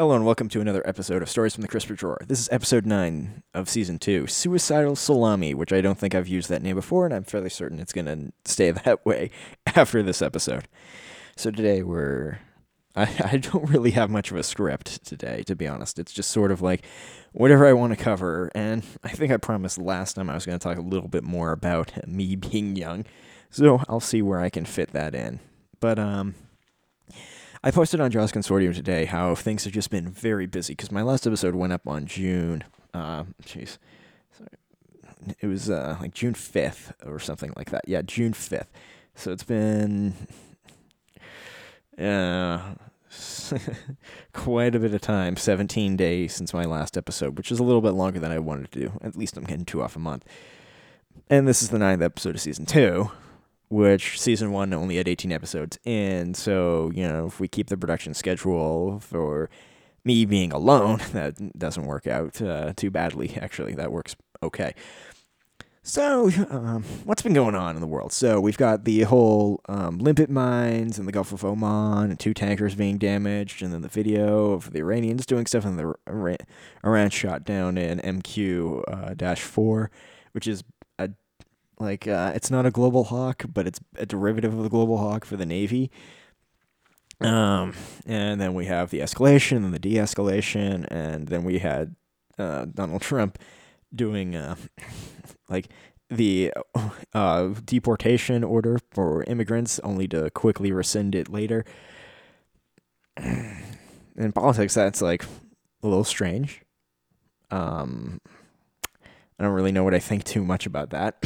Hello and welcome to another episode of Stories from the Crisper Drawer. This is episode 9 of season 2, Suicidal Salami, which I don't think I've used that name before, and I'm fairly certain it's going to stay that way after this episode. So today I don't really have much of a script today, to be honest. It's just sort of like whatever I want to cover, and I think I promised last time I was going to talk a little bit more about me being young, so I'll see where I can fit that in. But, I posted on Jaws Consortium today how things have just been very busy, because my last episode went up on June 5th or something like that. Yeah, June 5th. So it's been quite a bit of time, 17 days since my last episode, which is a little bit longer than I wanted to do. At least I'm getting 2 off a month. And this is the 9th episode of Season 2. Which season 1 only had 18 episodes in, so, you know, if we keep the production schedule for me being alone, that doesn't work out too badly, actually. That works okay. So, what's been going on in the world? So, we've got the whole limpet mines in the Gulf of Oman, and 2 tankers being damaged, and then the video of the Iranians doing stuff, and the Iran shot down in MQ-4, which is it's not a Global Hawk, but it's a derivative of the Global Hawk for the Navy. And then we have the escalation and the de-escalation, and then we had Donald Trump doing the deportation order for immigrants, only to quickly rescind it later. In politics, that's a little strange. I don't really know what I think too much about that.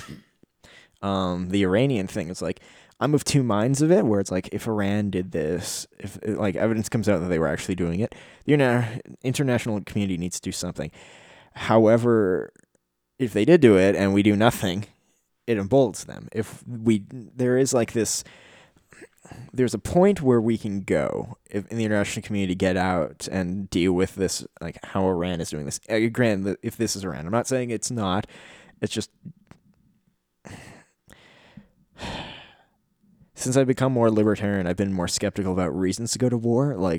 The Iranian thing is I'm of 2 minds of it, where it's if Iran did this, if evidence comes out that they were actually doing it, the international community needs to do something. However, if they did do it and we do nothing, it emboldens them. There's a point where we can go if in the international community, get out and deal with this, how Iran is doing this. Granted, if this is Iran, I'm not saying it's not. It's just, since I've become more libertarian, I've been more skeptical about reasons to go to war. I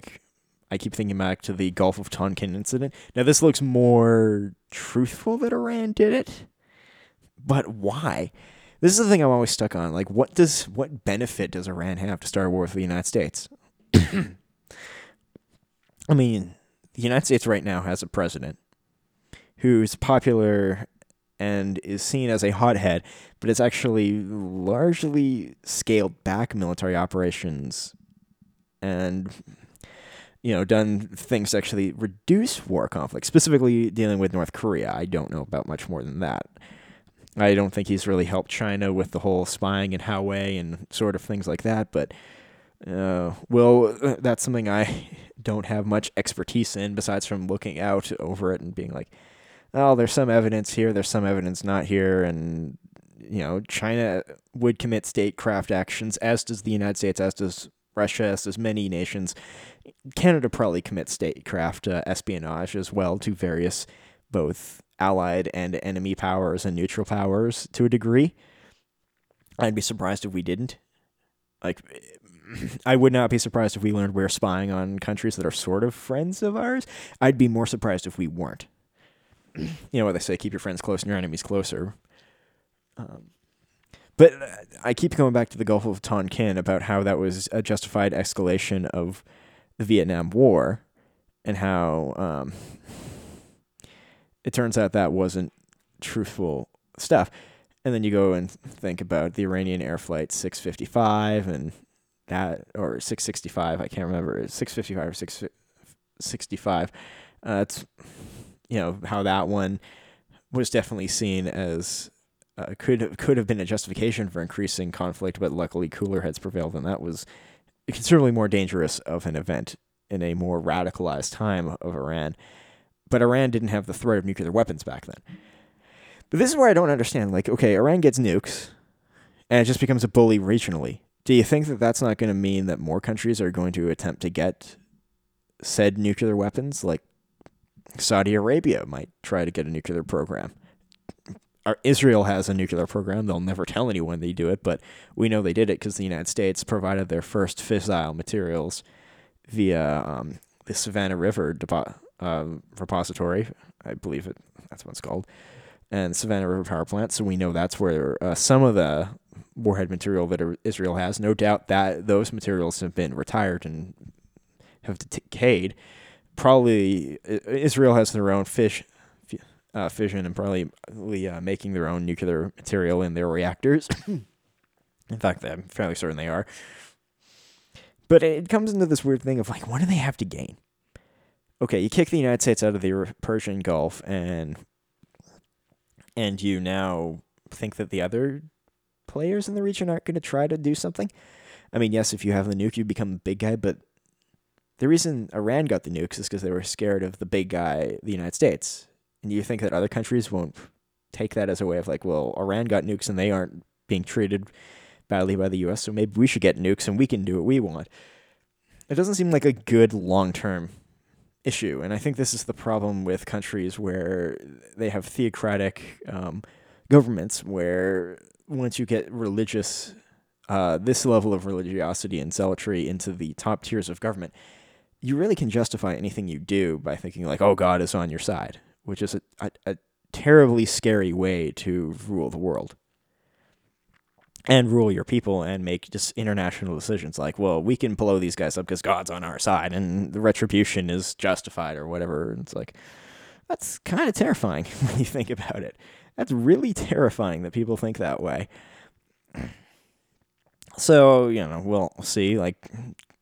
keep thinking back to the Gulf of Tonkin incident. Now, this looks more truthful that Iran did it, but why? This is the thing I'm always stuck on. What benefit does Iran have to start a war with the United States? I mean, the United States right now has a president who's popular and is seen as a hothead, but it's actually largely scaled back military operations and, done things to actually reduce war conflict, specifically dealing with North Korea. I don't know about much more than that. I don't think he's really helped China with the whole spying and Huawei and sort of things like that, but, that's something I don't have much expertise in besides from looking out over it and being there's some evidence here, there's some evidence not here, and, China would commit statecraft actions, as does the United States, as does Russia, as does many nations. Canada probably commits statecraft espionage as well to various both allied and enemy powers and neutral powers to a degree. I'd be surprised if we didn't. I would not be surprised if we learned we're spying on countries that are sort of friends of ours. I'd be more surprised if we weren't. What they say, keep your friends close and your enemies closer. But I keep going back to the Gulf of Tonkin about how that was a justified escalation of the Vietnam War and how it turns out that wasn't truthful stuff. And then you go and think about the Iranian Air Flight 655 and that, or 665, I can't remember. It's 655 or 665. It's... how that one was definitely seen as could have been a justification for increasing conflict, but luckily cooler heads prevailed, and that was considerably more dangerous of an event in a more radicalized time of Iran. But Iran didn't have the threat of nuclear weapons back then. But this is where I don't understand. Iran gets nukes, and it just becomes a bully regionally. Do you think that that's not going to mean that more countries are going to attempt to get said nuclear weapons? Saudi Arabia might try to get a nuclear program. Israel has a nuclear program. They'll never tell anyone they do it, but we know they did it because the United States provided their first fissile materials via the Savannah River repository, I believe that's what it's called, and Savannah River Power Plant. So we know that's where some of the warhead material that Israel has. No doubt that those materials have been retired and have decayed. Probably Israel has their own fission and probably making their own nuclear material in their reactors. In fact, I'm fairly certain they are. But it comes into this weird thing of, like, what do they have to gain? Okay, you kick the United States out of the Persian Gulf, and you now think that the other players in the region aren't going to try to do something? I mean, yes, if you have the nuke, you become the big guy, but the reason Iran got the nukes is because they were scared of the big guy, the United States. And you think that other countries won't take that as a way of, like, well, Iran got nukes and they aren't being treated badly by the U.S., so maybe we should get nukes and we can do what we want. It doesn't seem like a good long-term issue, and I think this is the problem with countries where they have theocratic governments, where once you get religious, this level of religiosity and zealotry into the top tiers of government, you really can justify anything you do by thinking, like, oh, God is on your side, which is a terribly scary way to rule the world. And rule your people and make just international decisions like, well, we can blow these guys up because God's on our side and the retribution is justified or whatever. And it's like, that's kind of terrifying when you think about it. That's really terrifying that people think that way. So, you know, we'll see. Like,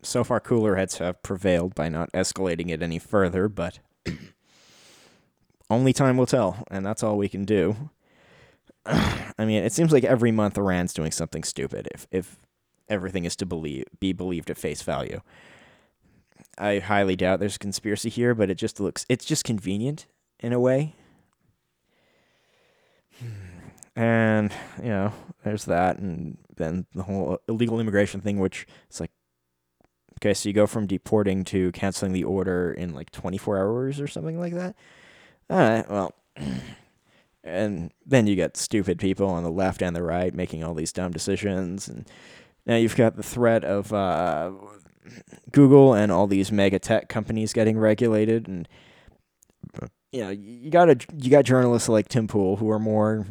so far cooler heads have prevailed by not escalating it any further, but only time will tell, and that's all we can do. I mean, it seems like every month Iran's doing something stupid if everything is to be believed at face value. I highly doubt there's a conspiracy here, but it's just convenient in a way. And, you know, there's that, and then the whole illegal immigration thing, which it's like, okay, so you go from deporting to canceling the order in like 24 hours or something like that. All right, well... And then you got stupid people on the left and the right making all these dumb decisions. And now you've got the threat of Google and all these mega tech companies getting regulated. And, you know, you got journalists like Tim Pool who are more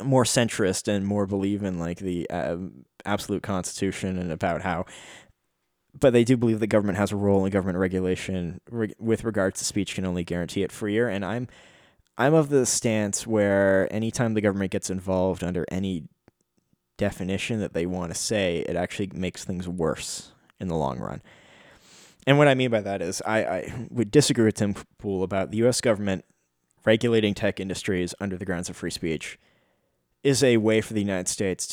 centrist and more believe in, like, the absolute constitution and about how... But they do believe the government has a role in government regulation with regards to speech can only guarantee it freer. And I'm of the stance where anytime the government gets involved under any definition that they want to say, it actually makes things worse in the long run. And what I mean by that is I would disagree with Tim Pool about the U.S. government regulating tech industries under the grounds of free speech is a way for the United States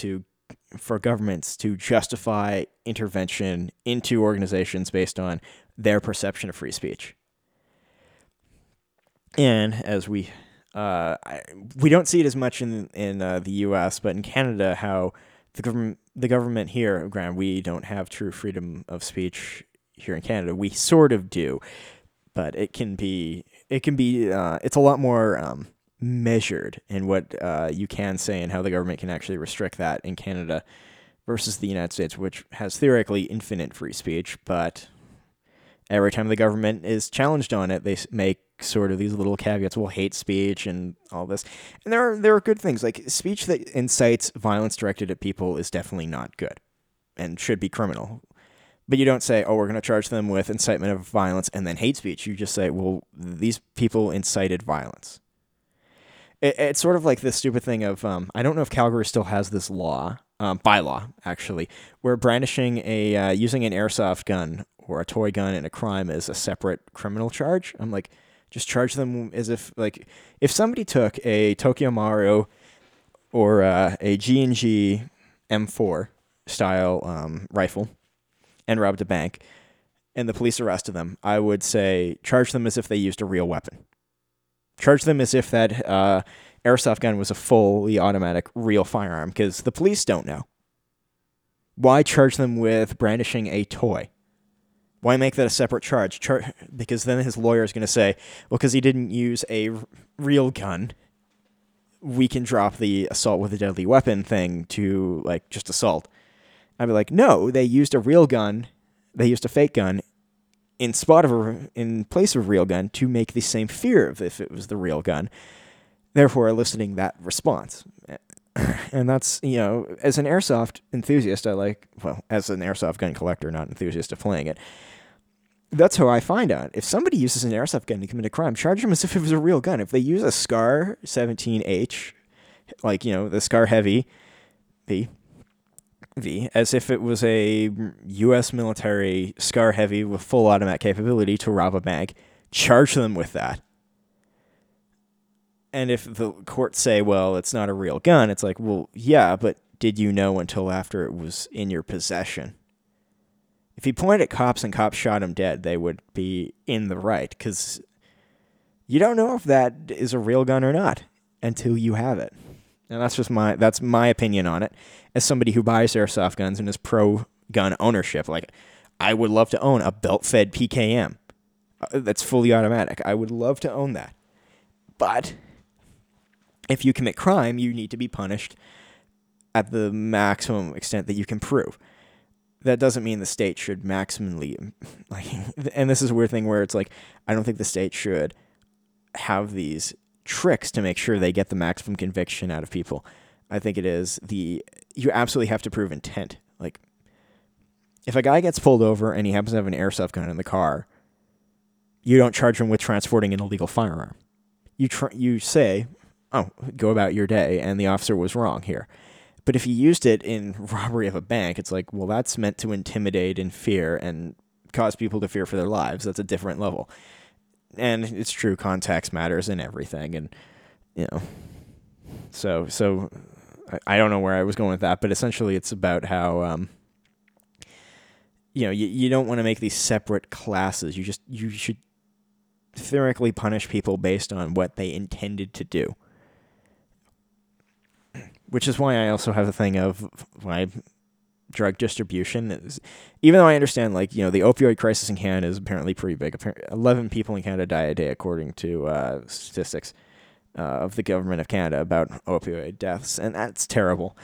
for governments to justify intervention into organizations based on their perception of free speech. And as we don't see it as much in the U.S., but in Canada, how the government here, granted, we don't have true freedom of speech here in Canada. We sort of do, but it can be it's a lot more measured in what you can say and how the government can actually restrict that in Canada versus the United States, which has theoretically infinite free speech, but every time the government is challenged on it, they make sort of these little caveats, well, hate speech and all this. And there are good things. Like, speech that incites violence directed at people is definitely not good and should be criminal. But you don't say, oh, we're going to charge them with incitement of violence and then hate speech. You just say, well, these people incited violence. It's sort of like this stupid thing of, I don't know if Calgary still has this law, bylaw, actually, where brandishing using an airsoft gun or a toy gun in a crime is a separate criminal charge. I'm like, just charge them as if, like, if somebody took a Tokyo Maru or a G&G M4 style rifle and robbed a bank and the police arrested them, I would say charge them as if they used a real weapon. Charge them as if that airsoft gun was a fully automatic real firearm, because the police don't know. Why charge them with brandishing a toy? Why make that a separate charge? Because then his lawyer is going to say, well, because he didn't use a real gun, we can drop the assault with a deadly weapon thing to, like, just assault. I'd be like, no, they used a real gun. They used a fake gun in place of Railgun to make the same fear of if it was the Railgun, therefore eliciting that response. And that's, you know, as an airsoft enthusiast, as an airsoft gun collector, not enthusiast of playing it, that's how I find out. If somebody uses an airsoft gun to commit a crime, charge them as if it was a real gun. If they use a SCAR 17H, the SCAR Heavy, as if it was a U.S. military SCAR Heavy with full automatic capability to rob a bank, charge them with that. And if the courts say, well, it's not a real gun, it's like, well, yeah, but did you know until after it was in your possession? If he pointed at cops and cops shot him dead, they would be in the right, because you don't know if that is a real gun or not until you have it. And that's just my opinion on it. As somebody who buys airsoft guns and is pro-gun ownership, I would love to own a belt-fed PKM that's fully automatic. I would love to own that. But if you commit crime, you need to be punished at the maximum extent that you can prove. That doesn't mean the state should maximally, and this is a weird thing where it's I don't think the state should have these tricks to make sure they get the maximum conviction out of people. I think it is you absolutely have to prove intent. If a guy gets pulled over and he happens to have an airsoft gun in the car, you don't charge him with transporting an illegal firearm. You say, oh, go about your day, and the officer was wrong here. But if he used it in robbery of a bank, it's that's meant to intimidate and fear and cause people to fear for their lives. That's a different level. And it's true, context matters and everything. And, so I don't know where I was going with that, but essentially it's about how, you don't want to make these separate classes. You should theoretically punish people based on what they intended to do. Which is why I also have a thing of my drug distribution. Even though I understand, the opioid crisis in Canada is apparently pretty big. 11 people in Canada die a day, according to statistics of the government of Canada about opioid deaths, and that's terrible.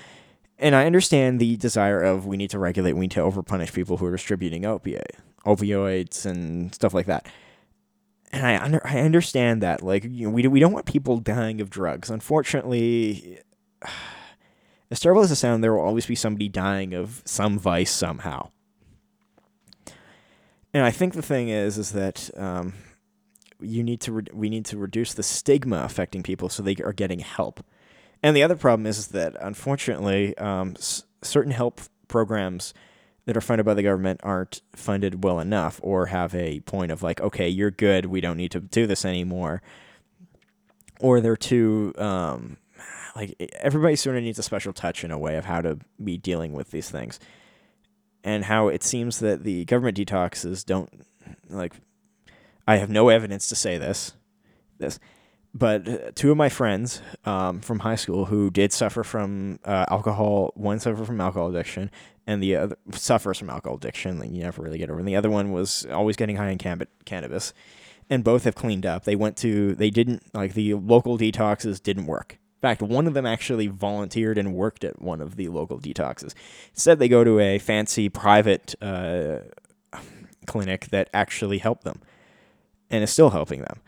And I understand the desire of we need to regulate, we need to overpunish people who are distributing opioids and stuff like that. And I understand that. We don't want people dying of drugs. Unfortunately, as terrible as it sounds, there will always be somebody dying of some vice somehow. And I think the thing is that we need to reduce the stigma affecting people so they are getting help. And the other problem is that, unfortunately, certain help programs that are funded by the government aren't funded well enough, or have a point of okay, you're good, we don't need to do this anymore. Or they're too... everybody sort of needs a special touch in a way of how to be dealing with these things, and how it seems that the government detoxes don't I have no evidence to say this, but two of my friends from high school who did suffer from alcohol, one suffered from alcohol addiction and the other suffers from alcohol addiction that you never really get over, and the other one was always getting high on cannabis, and both have cleaned up. The local detoxes didn't work. In fact, one of them actually volunteered and worked at one of the local detoxes. Instead, they go to a fancy private clinic that actually helped them and is still helping them.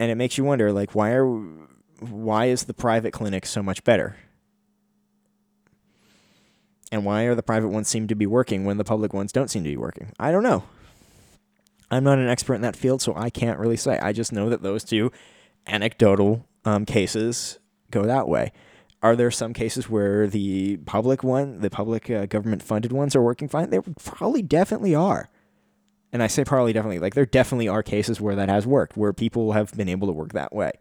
And it makes you wonder, why is the private clinic so much better? And why are the private ones seem to be working when the public ones don't seem to be working? I don't know. I'm not an expert in that field, so I can't really say. I just know that those two anecdotal cases go that way. Are there some cases where the public government-funded ones are working fine? They probably definitely are. And I say probably definitely. There definitely are cases where that has worked, where people have been able to work that way.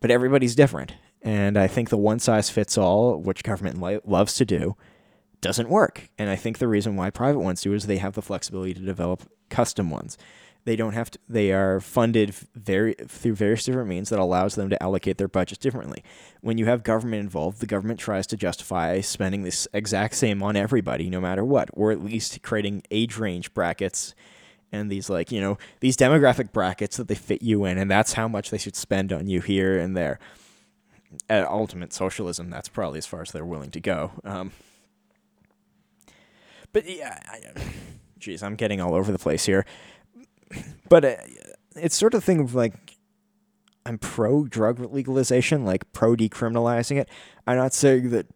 But everybody's different. And I think the one-size-fits-all, which government loves to do, doesn't work. And I think the reason why private ones do is they have the flexibility to develop custom ones. They don't have to. They are funded through various different means that allows them to allocate their budgets differently. When you have government involved, the government tries to justify spending this exact same on everybody, no matter what, or at least creating age range brackets and these these demographic brackets that they fit you in, and that's how much they should spend on you here and there. At ultimate socialism, that's probably as far as they're willing to go. But yeah. geez, I'm getting all over the place here. But it's sort of the thing of, like, I'm pro-drug legalization, like pro-decriminalizing it. I'm not saying that...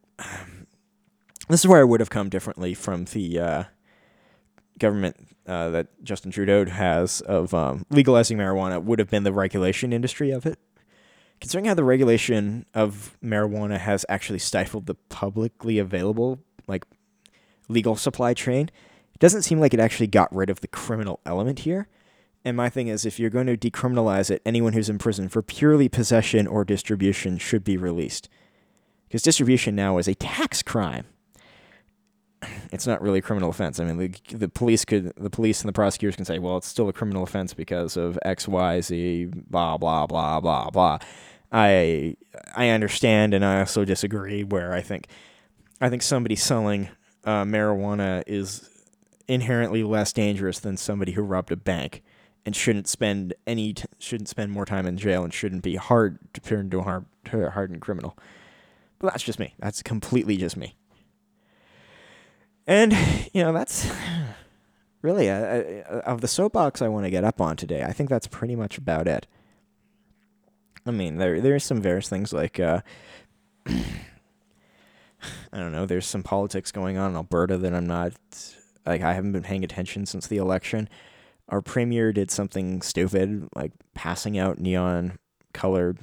This is where I would have come differently from the government that Justin Trudeau has of legalizing marijuana would have been the regulation industry of it. Considering how the regulation of marijuana has actually stifled the publicly available, like, legal supply chain, it doesn't seem like it actually got rid of the criminal element here. And my thing is, if you're going to decriminalize it, anyone who's in prison for purely possession or distribution should be released. Because distribution now is a tax crime. It's not really a criminal offense. I mean, the police and the prosecutors can say, well, it's still a criminal offense because of X, Y, Z, blah, blah, blah, blah, blah. I understand, and I also disagree where I think somebody selling marijuana is inherently less dangerous than somebody who robbed a bank and shouldn't spend more time in jail and shouldn't be hard to turn into a hardened criminal. But that's just me. That's completely just me. And, you know, that's really, of the soapbox I want to get up on today, I think that's pretty much about it. I mean, there are some various things like, I don't know, there's some politics going on in Alberta that I'm not, like, I haven't been paying attention since the election. Our premier did something stupid, like passing out neon-colored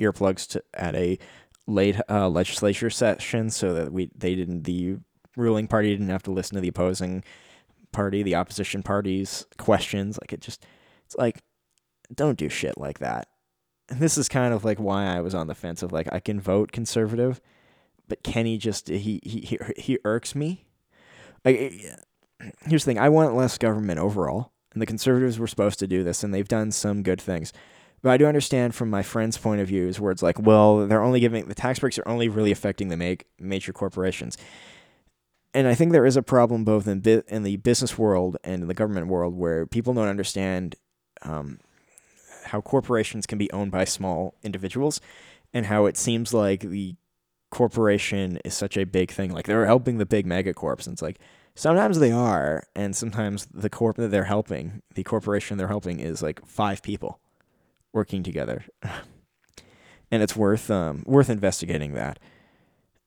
earplugs at a late legislature session so that the ruling party didn't have to listen to the opposing party, the opposition party's questions. Like, it's like, don't do shit like that. And this is kind of like why I was on the fence of, like, I can vote conservative, but Kenny just, he irks me. Like, here's the thing. I want less government overall, and the conservatives were supposed to do this, and they've done some good things. But I do understand from my friend's point of view is where it's like, well, they're only giving, the tax breaks are only really affecting the major corporations. And I think there is a problem both in the business world and in the government world where people don't understand how corporations can be owned by small individuals and how it seems like the corporation is such a big thing. Like, they're helping the big megacorps. And it's like, sometimes they are, and sometimes the corp that they're helping, the corporation they're helping is like 5 people working together. And it's worth investigating that.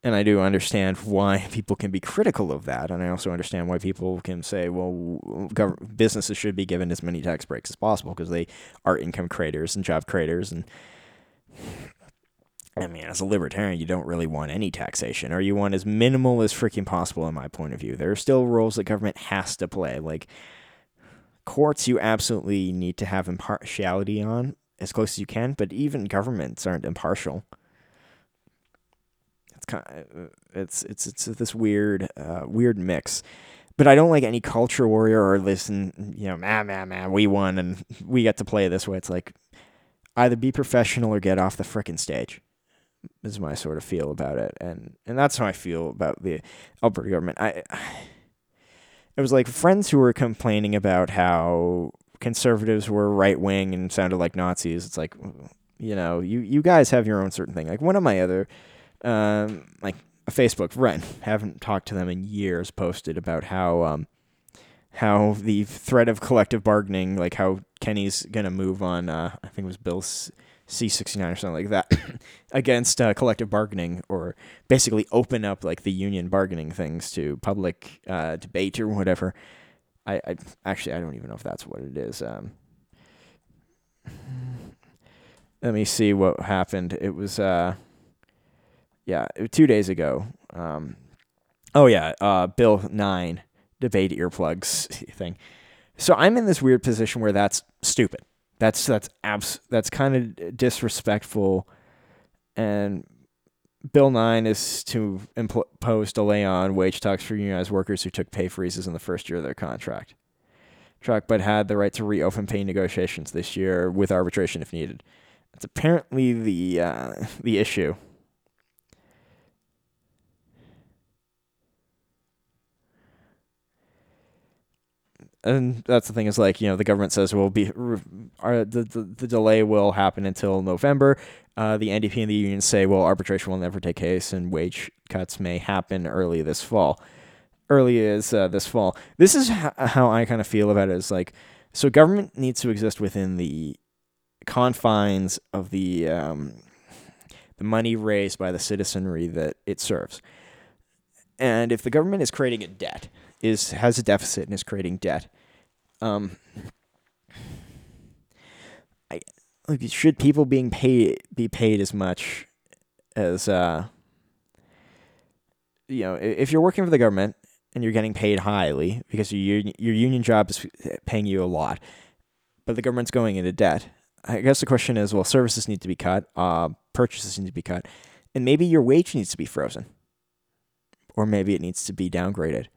And I do understand why people can be critical of that, and I also understand why people can say, well, businesses should be given as many tax breaks as possible because they are income creators and job creators. And I mean, as a libertarian, you don't really want any taxation, or you want as minimal as freaking possible in my point of view. There are still roles that government has to play. Like, courts you absolutely need to have impartiality on as close as you can, but even governments aren't impartial. It's this weird mix, but I don't like any culture warrior or listen, you know, we won and we get to play this way. It's like either be professional or get off the frickin' stage is my sort of feel about it. And that's how I feel about the Alberta government. It was like friends who were complaining about how conservatives were right wing and sounded like Nazis. It's like, you know, you guys have your own certain thing. Like one of my other, like a Facebook friend, haven't talked to them in years, posted about how the threat of collective bargaining, like how Kenny's going to move on, I think it was Bill C-69 or something like that, against collective bargaining, or basically open up like the union bargaining things to public debate or whatever. I don't even know if that's what it is. Let me see what happened. It was... yeah, 2 days ago. Bill 9 debate earplugs thing. So I'm in this weird position where that's stupid. That's kind of disrespectful. And Bill 9 is to impose delay on wage talks for unionized workers who took pay freezes in the first year of their contract, but had the right to reopen pay negotiations this year with arbitration if needed. That's apparently the issue. And that's the thing is, like, you know, the government says the delay will happen until November. The NDP and the unions say, well, arbitration will never take place and wage cuts may happen early this fall. early as this fall. This is how I kind of feel about it. Is like, so government needs to exist within the confines of the money raised by the citizenry that it serves. And if the government is creating a debt, has a deficit and is creating debt, should people be paid as much as if you're working for the government and you're getting paid highly because your union job is paying you a lot, but the government's going into debt. I guess the question is, well, services need to be cut, purchases need to be cut, and maybe your wage needs to be frozen, or maybe it needs to be downgraded.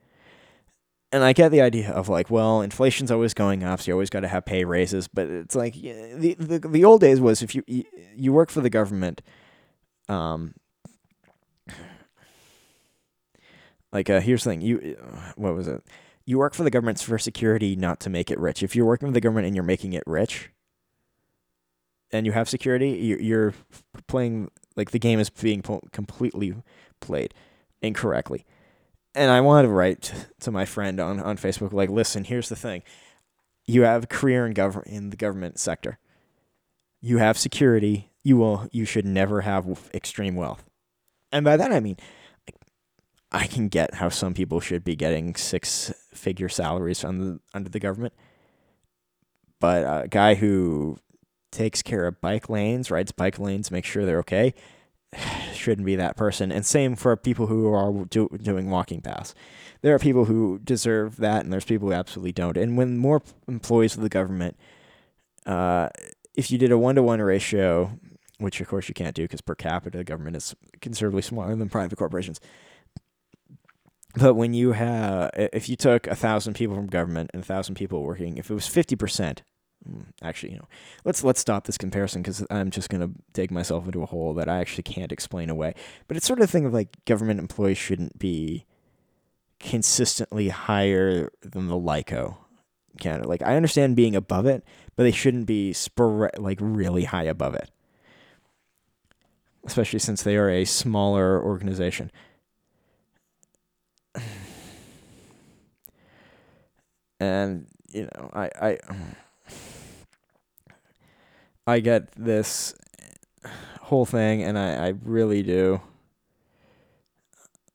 And I get the idea of like, well, inflation's always going up, so you always got to have pay raises. But it's like the old days was if you work for the government, here's the thing, You work for the government for security, not to make it rich. If you're working for the government and you're making it rich, and you have security, you're playing like the game is being completely played incorrectly. And I wanted to write to my friend on Facebook, like, listen, here's the thing. You have a career in the government sector. You have security. You should never have extreme wealth. And by that, I mean, I can get how some people should be getting six-figure salaries under the government. But a guy who takes care of bike lanes, rides bike lanes, makes sure they're okay, shouldn't be that person. And same for people who are doing walking paths. There are people who deserve that, and there's people who absolutely don't. And when more employees of the government, if you did a 1-to-1 ratio, which of course you can't do because per capita the government is considerably smaller than private corporations. But when you have, if you took 1,000 people from government and 1,000 people working, if it was 50%, actually, let's stop this comparison because I'm just going to dig myself into a hole that I actually can't explain away. But it's sort of the thing of like government employees shouldn't be consistently higher than the LICO counter. Like I understand being above it, but they shouldn't be really high above it, especially since they are a smaller organization. And I get this whole thing, and I really do.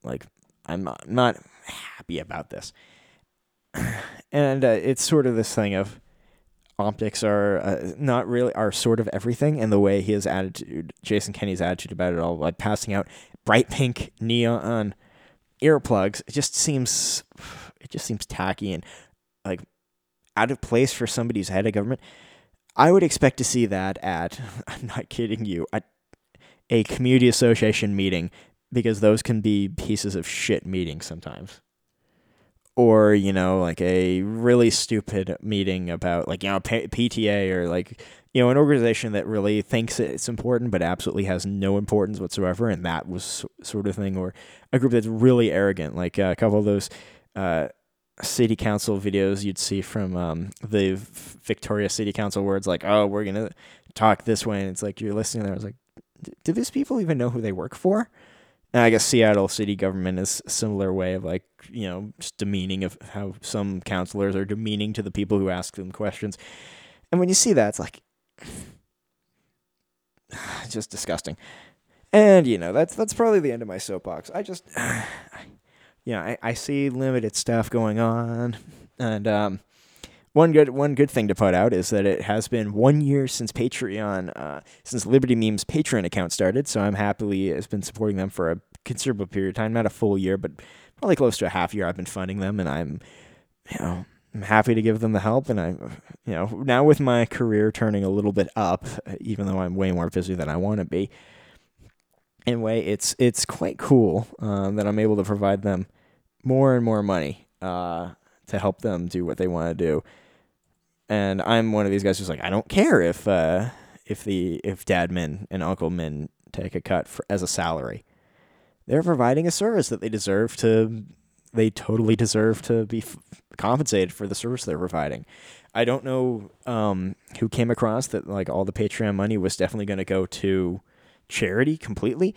Like, I'm not happy about this. And it's sort of this thing of optics are not really, are sort of everything, and the way his attitude, Jason Kenney's attitude about it all, like passing out bright pink neon earplugs, it just seems tacky and like out of place for somebody who's head of government. I would expect to see that at, I'm not kidding you, a community association meeting, because those can be pieces of shit meetings sometimes. Or, like a really stupid meeting about, PTA or, an organization that really thinks it's important but absolutely has no importance whatsoever, and that was sort of thing. Or a group that's really arrogant, like a couple of those city council videos you'd see from the Victoria City Council where it's like, oh, we're going to talk this way. And it's like, you're listening there. I was like, do these people even know who they work for? And I guess Seattle city government is a similar way of just demeaning of how some councilors are demeaning to the people who ask them questions. And when you see that, it's like, just disgusting. And, that's probably the end of my soapbox. I just... I see limited stuff going on, and one good thing to put out is that it has been 1 year since Patreon, since Liberty Meme's Patreon account started, so I'm happily has been supporting them for a considerable period of time, not a full year, but probably close to a half year I've been funding them, and I'm happy to give them the help, and I now with my career turning a little bit up, even though I'm way more busy than I want to be, anyway, it's quite cool that I'm able to provide them more and more money to help them do what they want to do. And I'm one of these guys who's like, I don't care if Dad Min and Uncle Min take a cut as a salary. They're providing a service that they totally deserve to be compensated for the service they're providing. I don't know who came across that like all the Patreon money was definitely going to go to charity completely.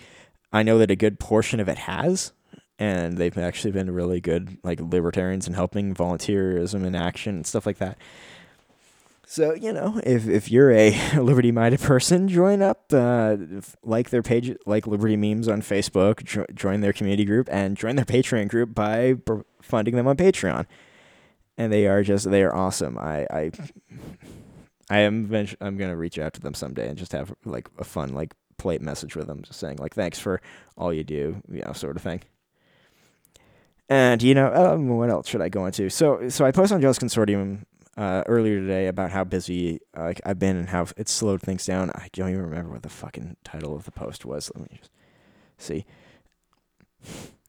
I know that a good portion of it has, and they've actually been really good, like, libertarians and helping volunteerism in action and stuff like that. So, you know, if you're a liberty-minded person, join up, like their page, like Liberty Memes on Facebook, join their community group, and join their Patreon group by funding them on Patreon. And they are awesome. I'm going to reach out to them someday and just have, like, a fun, like, polite message with them, just saying, like, thanks for all you do, you know, sort of thing. And, you know, what else should I go into? So I posted on Jaws Consortium earlier today about how busy I've been and how it's slowed things down. I don't even remember what the fucking title of the post was. Let me just see.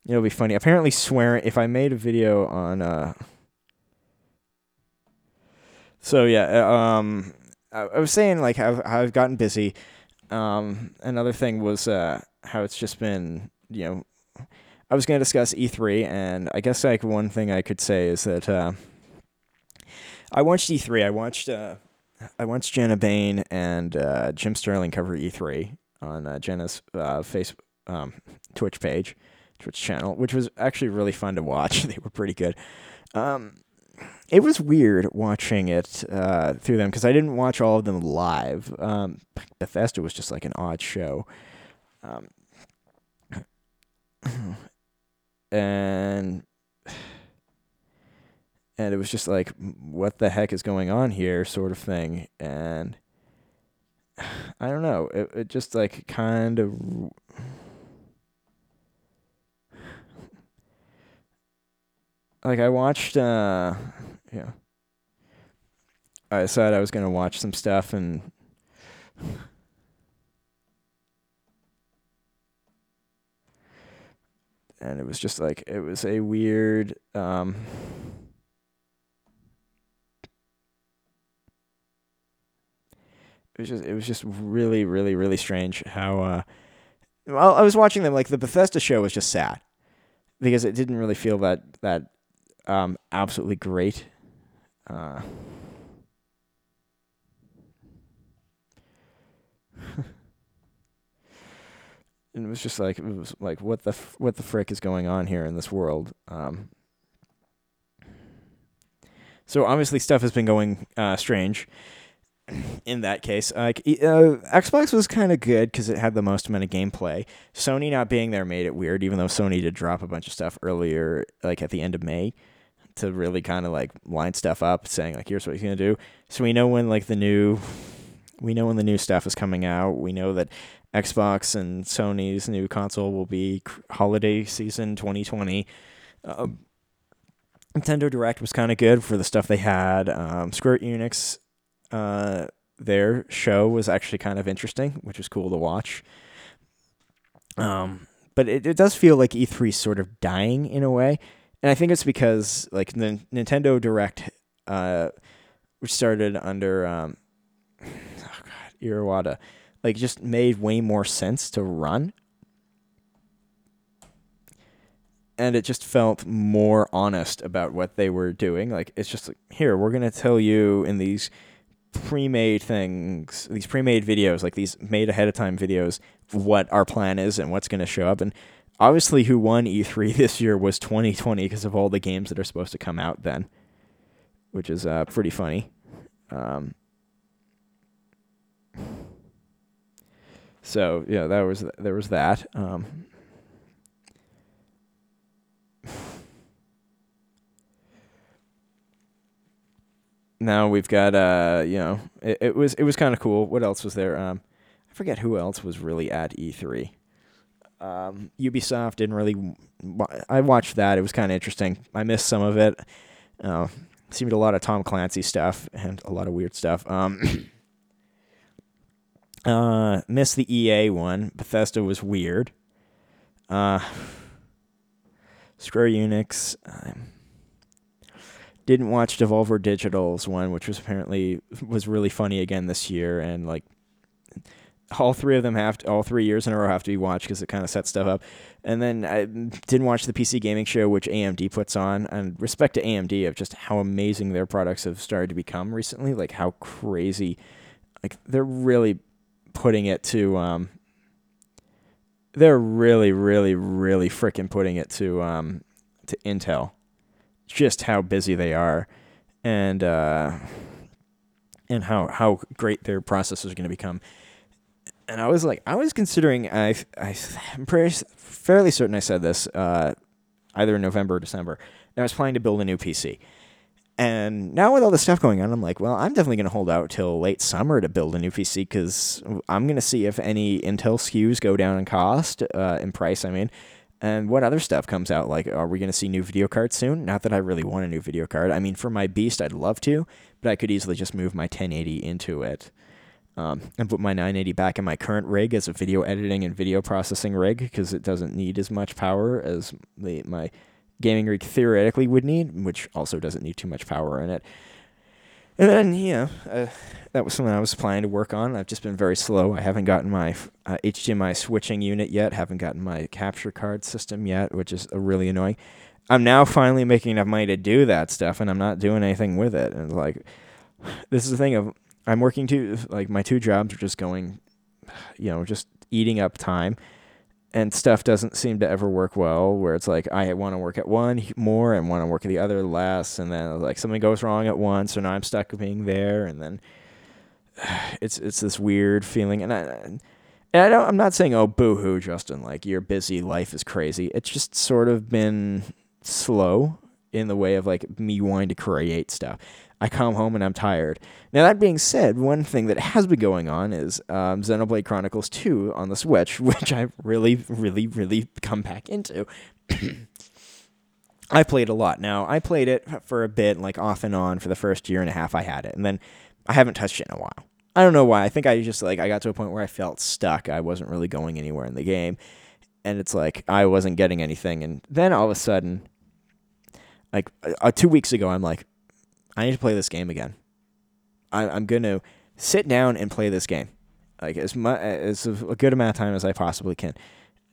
It'll be funny. Apparently swearing, if I made a video on... I was saying, like, how I've gotten busy. Another thing was how it's just been, you know... I was going to discuss E3, and I guess, like, one thing I could say is that... I watched E3. I watched Jenna Bain and Jim Sterling cover E3 on Jenna's Facebook, Twitch page, Twitch channel, which was actually really fun to watch. They were pretty good. It was weird watching it through them because I didn't watch all of them live. Bethesda was just like an odd show, And it was just like, what the heck is going on here, sort of thing. And I don't know. It just, like, kind of... Like, I watched... yeah. I decided I was going to watch some stuff, and... And it was just, like, it was a weird... It was just really, really, really strange how... Well, I was watching them, like, the Bethesda show was just sad because it didn't really feel that absolutely great. And it was just like, what the frick is going on here in this world? So obviously stuff has been going strange. In that case, Xbox was kind of good because it had the most amount of gameplay. Sony not being there made it weird, even though Sony did drop a bunch of stuff earlier, like at the end of May, to really kind of like line stuff up, saying like, here's what he's gonna do. So we know when like the new stuff is coming out. We know that Xbox and Sony's new console will be holiday season 2020. Nintendo Direct was kind of good for the stuff they had. Square Enix. Their show was actually kind of interesting, which was cool to watch. But it does feel like E3 sort of dying in a way, and I think it's because like the Nintendo Direct, which started under Iwata, like just made way more sense to run, and it just felt more honest about what they were doing. Like it's just like, here, we're gonna tell you in these pre-made things, these pre-made videos, like these made ahead of time videos, what our plan is and what's going to show up. And obviously who won E3 this year was 2020 because of all the games that are supposed to come out then, which is pretty funny. So yeah, there was that. Now we've got, you know, it was kind of cool. What else was there? I forget who else was really at E3. Ubisoft didn't really... I watched that. It was kind of interesting. I missed some of it. Seemed a lot of Tom Clancy stuff and a lot of weird stuff. Missed the EA one. Bethesda was weird. Square Enix... Didn't watch Devolver Digital's one, which was apparently was really funny again this year, and like all three of them all 3 years in a row have to be watched because it kind of sets stuff up. And then I didn't watch the PC gaming show, which AMD puts on. And respect to AMD of just how amazing their products have started to become recently, like how crazy, like they're really putting it to they're really, really, really freaking putting it to Intel, just how busy they are, and how great their processors are going to become. And I was like, I was considering, I'm fairly certain I said this either in November or December, and I was planning to build a new PC. And now with all this stuff going on, I'm like, well, I'm definitely going to hold out till late summer to build a new PC because I'm going to see if any Intel SKUs go down in cost, in price, I mean, and what other stuff comes out. Like, are we going to see new video cards soon? Not that I really want a new video card. I mean, for my Beast, I'd love to, but I could easily just move my 1080 into it and put my 980 back in my current rig as a video editing and video processing rig because it doesn't need as much power as my gaming rig theoretically would need, which also doesn't need too much power in it. And then, that was something I was planning to work on. I've just been very slow. I haven't gotten my HDMI switching unit yet, haven't gotten my capture card system yet, which is really annoying. I'm now finally making enough money to do that stuff, and I'm not doing anything with it. And, like, this is the thing of I'm working two, like, my two jobs are just going, just eating up time. And stuff doesn't seem to ever work well, where it's like, I want to work at one more and want to work at the other less. And then like something goes wrong at one. So now I'm stuck being there. And then it's this weird feeling. I'm not saying, oh, boo-hoo, Justin, like you're busy. Life is crazy. It's just sort of been slow in the way of like me wanting to create stuff. I come home and I'm tired. Now, that being said, one thing that has been going on is Xenoblade Chronicles 2 on the Switch, which I've really, really, really come back into. I played a lot. Now, I played it for a bit, like off and on for the first year and a half I had it, and then I haven't touched it in a while. I don't know why. I think I just, like, I got to a point where I felt stuck. I wasn't really going anywhere in the game, and it's like I wasn't getting anything. And then all of a sudden, like 2 weeks ago, I'm like, I need to play this game again. I'm going to sit down and play this game, like as a good amount of time as I possibly can.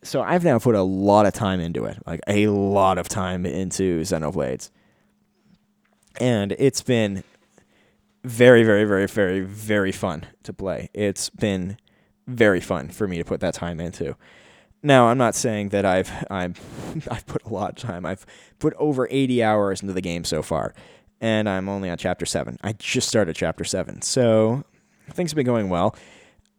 So I've now put a lot of time into it, like a lot of time into Xenoblades. And it's been very, very, very, very, very fun to play. It's been very fun for me to put that time into. Now, I'm not saying that I've put a lot of time. I've put over 80 hours into the game so far. And I'm only on Chapter 7. I just started Chapter 7. So things have been going well.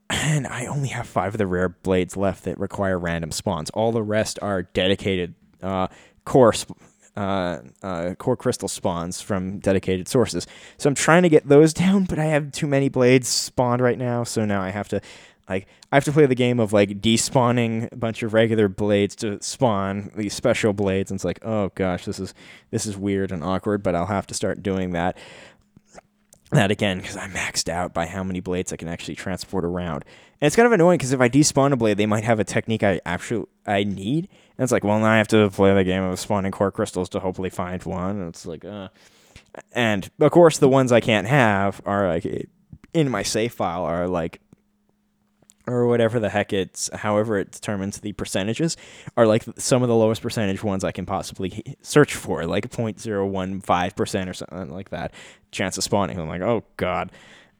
And I only have 5 of the rare blades left that require random spawns. All the rest are dedicated core crystal spawns from dedicated sources. So I'm trying to get those down, but I have too many blades spawned right now. So now I have to play the game of like despawning a bunch of regular blades to spawn these special blades, and it's like, oh gosh, this is weird and awkward, but I'll have to start doing that again because I'm maxed out by how many blades I can actually transport around. And it's kind of annoying because if I despawn a blade, they might have a technique I need, and it's like, well, now I have to play the game of spawning core crystals to hopefully find one, and it's like, and of course the ones I can't have are like in my save file are like. Or whatever the heck however it determines the percentages, are like some of the lowest percentage ones I can possibly search for, like 0.015% or something like that, chance of spawning. I'm like, oh God,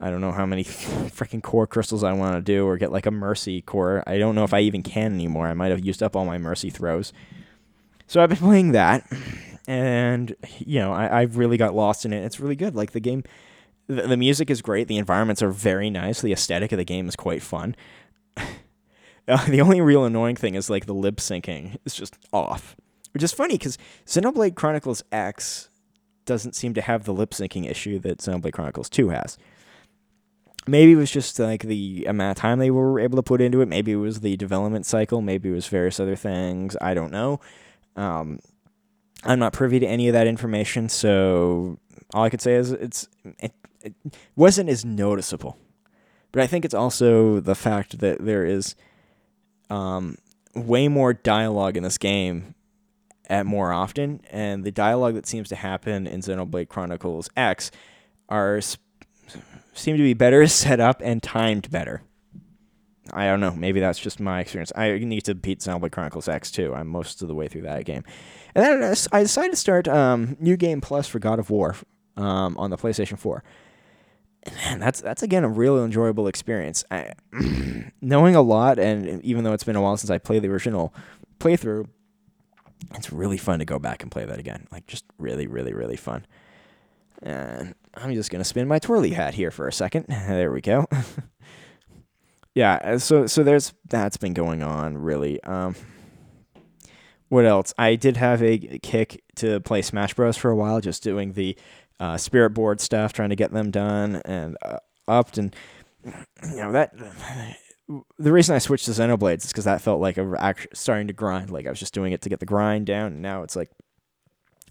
I don't know how many freaking core crystals I want to do or get like a mercy core. I don't know if I even can anymore. I might have used up all my mercy throws. So I've been playing that, and I've really got lost in it. It's really good. Like the game. The music is great. The environments are very nice. The aesthetic of the game is quite fun. The only real annoying thing is like the lip syncing is just off, which is funny because Xenoblade Chronicles X doesn't seem to have the lip syncing issue that Xenoblade Chronicles 2 has. Maybe it was just like the amount of time they were able to put into it. Maybe it was the development cycle. Maybe it was various other things. I don't know. I'm not privy to any of that information, so all I could say is it wasn't as noticeable, but I think it's also the fact that there is way more dialogue in this game at more often, and the dialogue that seems to happen in Xenoblade Chronicles X seem to be better set up and timed better. I don't know. Maybe that's just my experience. I need to beat Xenoblade Chronicles X too. I'm most of the way through that game, and then I decided to start New Game Plus for God of War on the PlayStation 4. man, that's again a really enjoyable experience. Knowing a lot, and even though it's been a while since I played the original playthrough, it's really fun to go back and play that again. Like, just really, really, really fun. And I'm just gonna spin my twirly hat here for a second. There we go. Yeah, so there's that's been going on, really. What else? I did have a kick to play Smash Bros for a while, just doing the spirit board stuff, trying to get them done and upped, and you know that. The reason I switched to Xenoblades is because that felt like starting to grind. Like I was just doing it to get the grind down, and now it's like,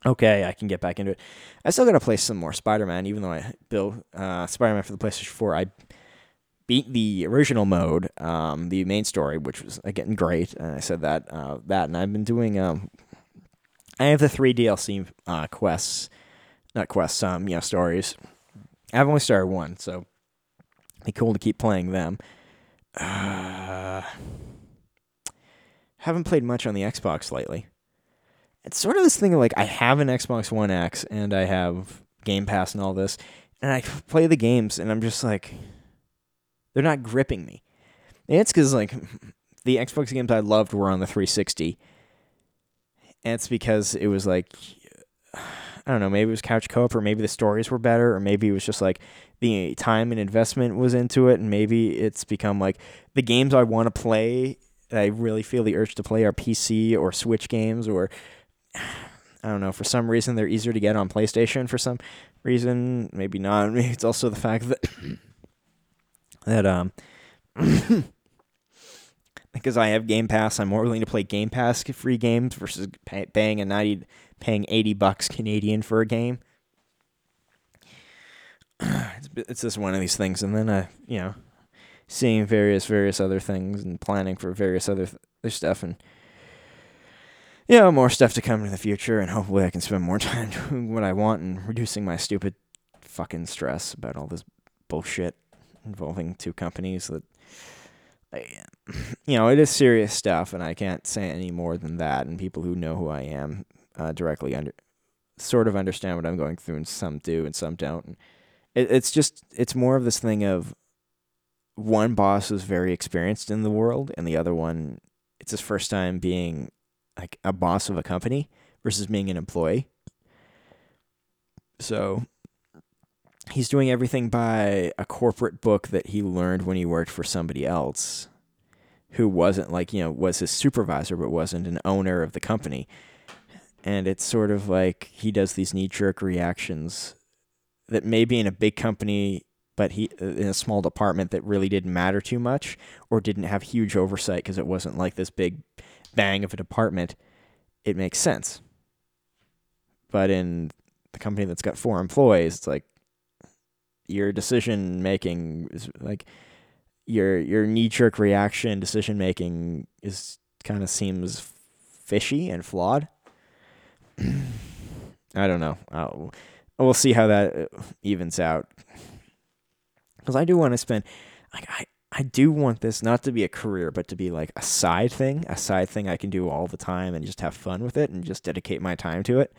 okay, I can get back into it. I still gotta play some more Spider-Man, even though I built Spider-Man for the PlayStation 4. I beat the original mode, the main story, which was again great. And I said that, and I've been doing. I have the 3 DLC quests, not quests, you know, stories. I've only started one, so it'd be cool to keep playing them. Haven't played much on the Xbox lately. It's sort of this thing of like I have an Xbox One X and I have Game Pass and all this, and I play the games and I'm just like, they're not gripping me. And it's because like the Xbox games I loved were on the 360, and it's because it was like, I don't know, maybe it was couch co-op, or maybe the stories were better, or maybe it was just like the time and investment was into it, and maybe it's become like the games I want to play, that I really feel the urge to play, are PC or Switch games, or I don't know, for some reason they're easier to get on PlayStation for some reason, maybe not. Maybe it's also the fact that because I have Game Pass, I'm more willing to play Game Pass free games versus paying $80 Canadian for a game. It's just one of these things, and then you know, seeing various other things and planning for various other stuff, and you know, more stuff to come in the future, and hopefully I can spend more time doing what I want and reducing my stupid fucking stress about all this bullshit involving two companies that, you know, it is serious stuff, and I can't say any more than that, and people who know who I am directly sort of understand what I'm going through, and some do and some don't, and it's more of this thing of one boss is very experienced in the world, and the other one, it's his first time being like a boss of a company versus being an employee. So he's doing everything by a corporate book that he learned when he worked for somebody else who wasn't like, you know, was his supervisor but wasn't an owner of the company. And it's sort of like he does these knee-jerk reactions that may be in a big company, but he in a small department that really didn't matter too much or didn't have huge oversight because it wasn't like this big bang of a department. It makes sense. But in the company that's got 4 employees, it's like your decision-making is like your knee-jerk reaction decision-making is kind of seems fishy and flawed. I don't know. We'll see how that evens out. Because I do want to spend, like, I do want this not to be a career, but to be like a side thing I can do all the time and just have fun with it and just dedicate my time to it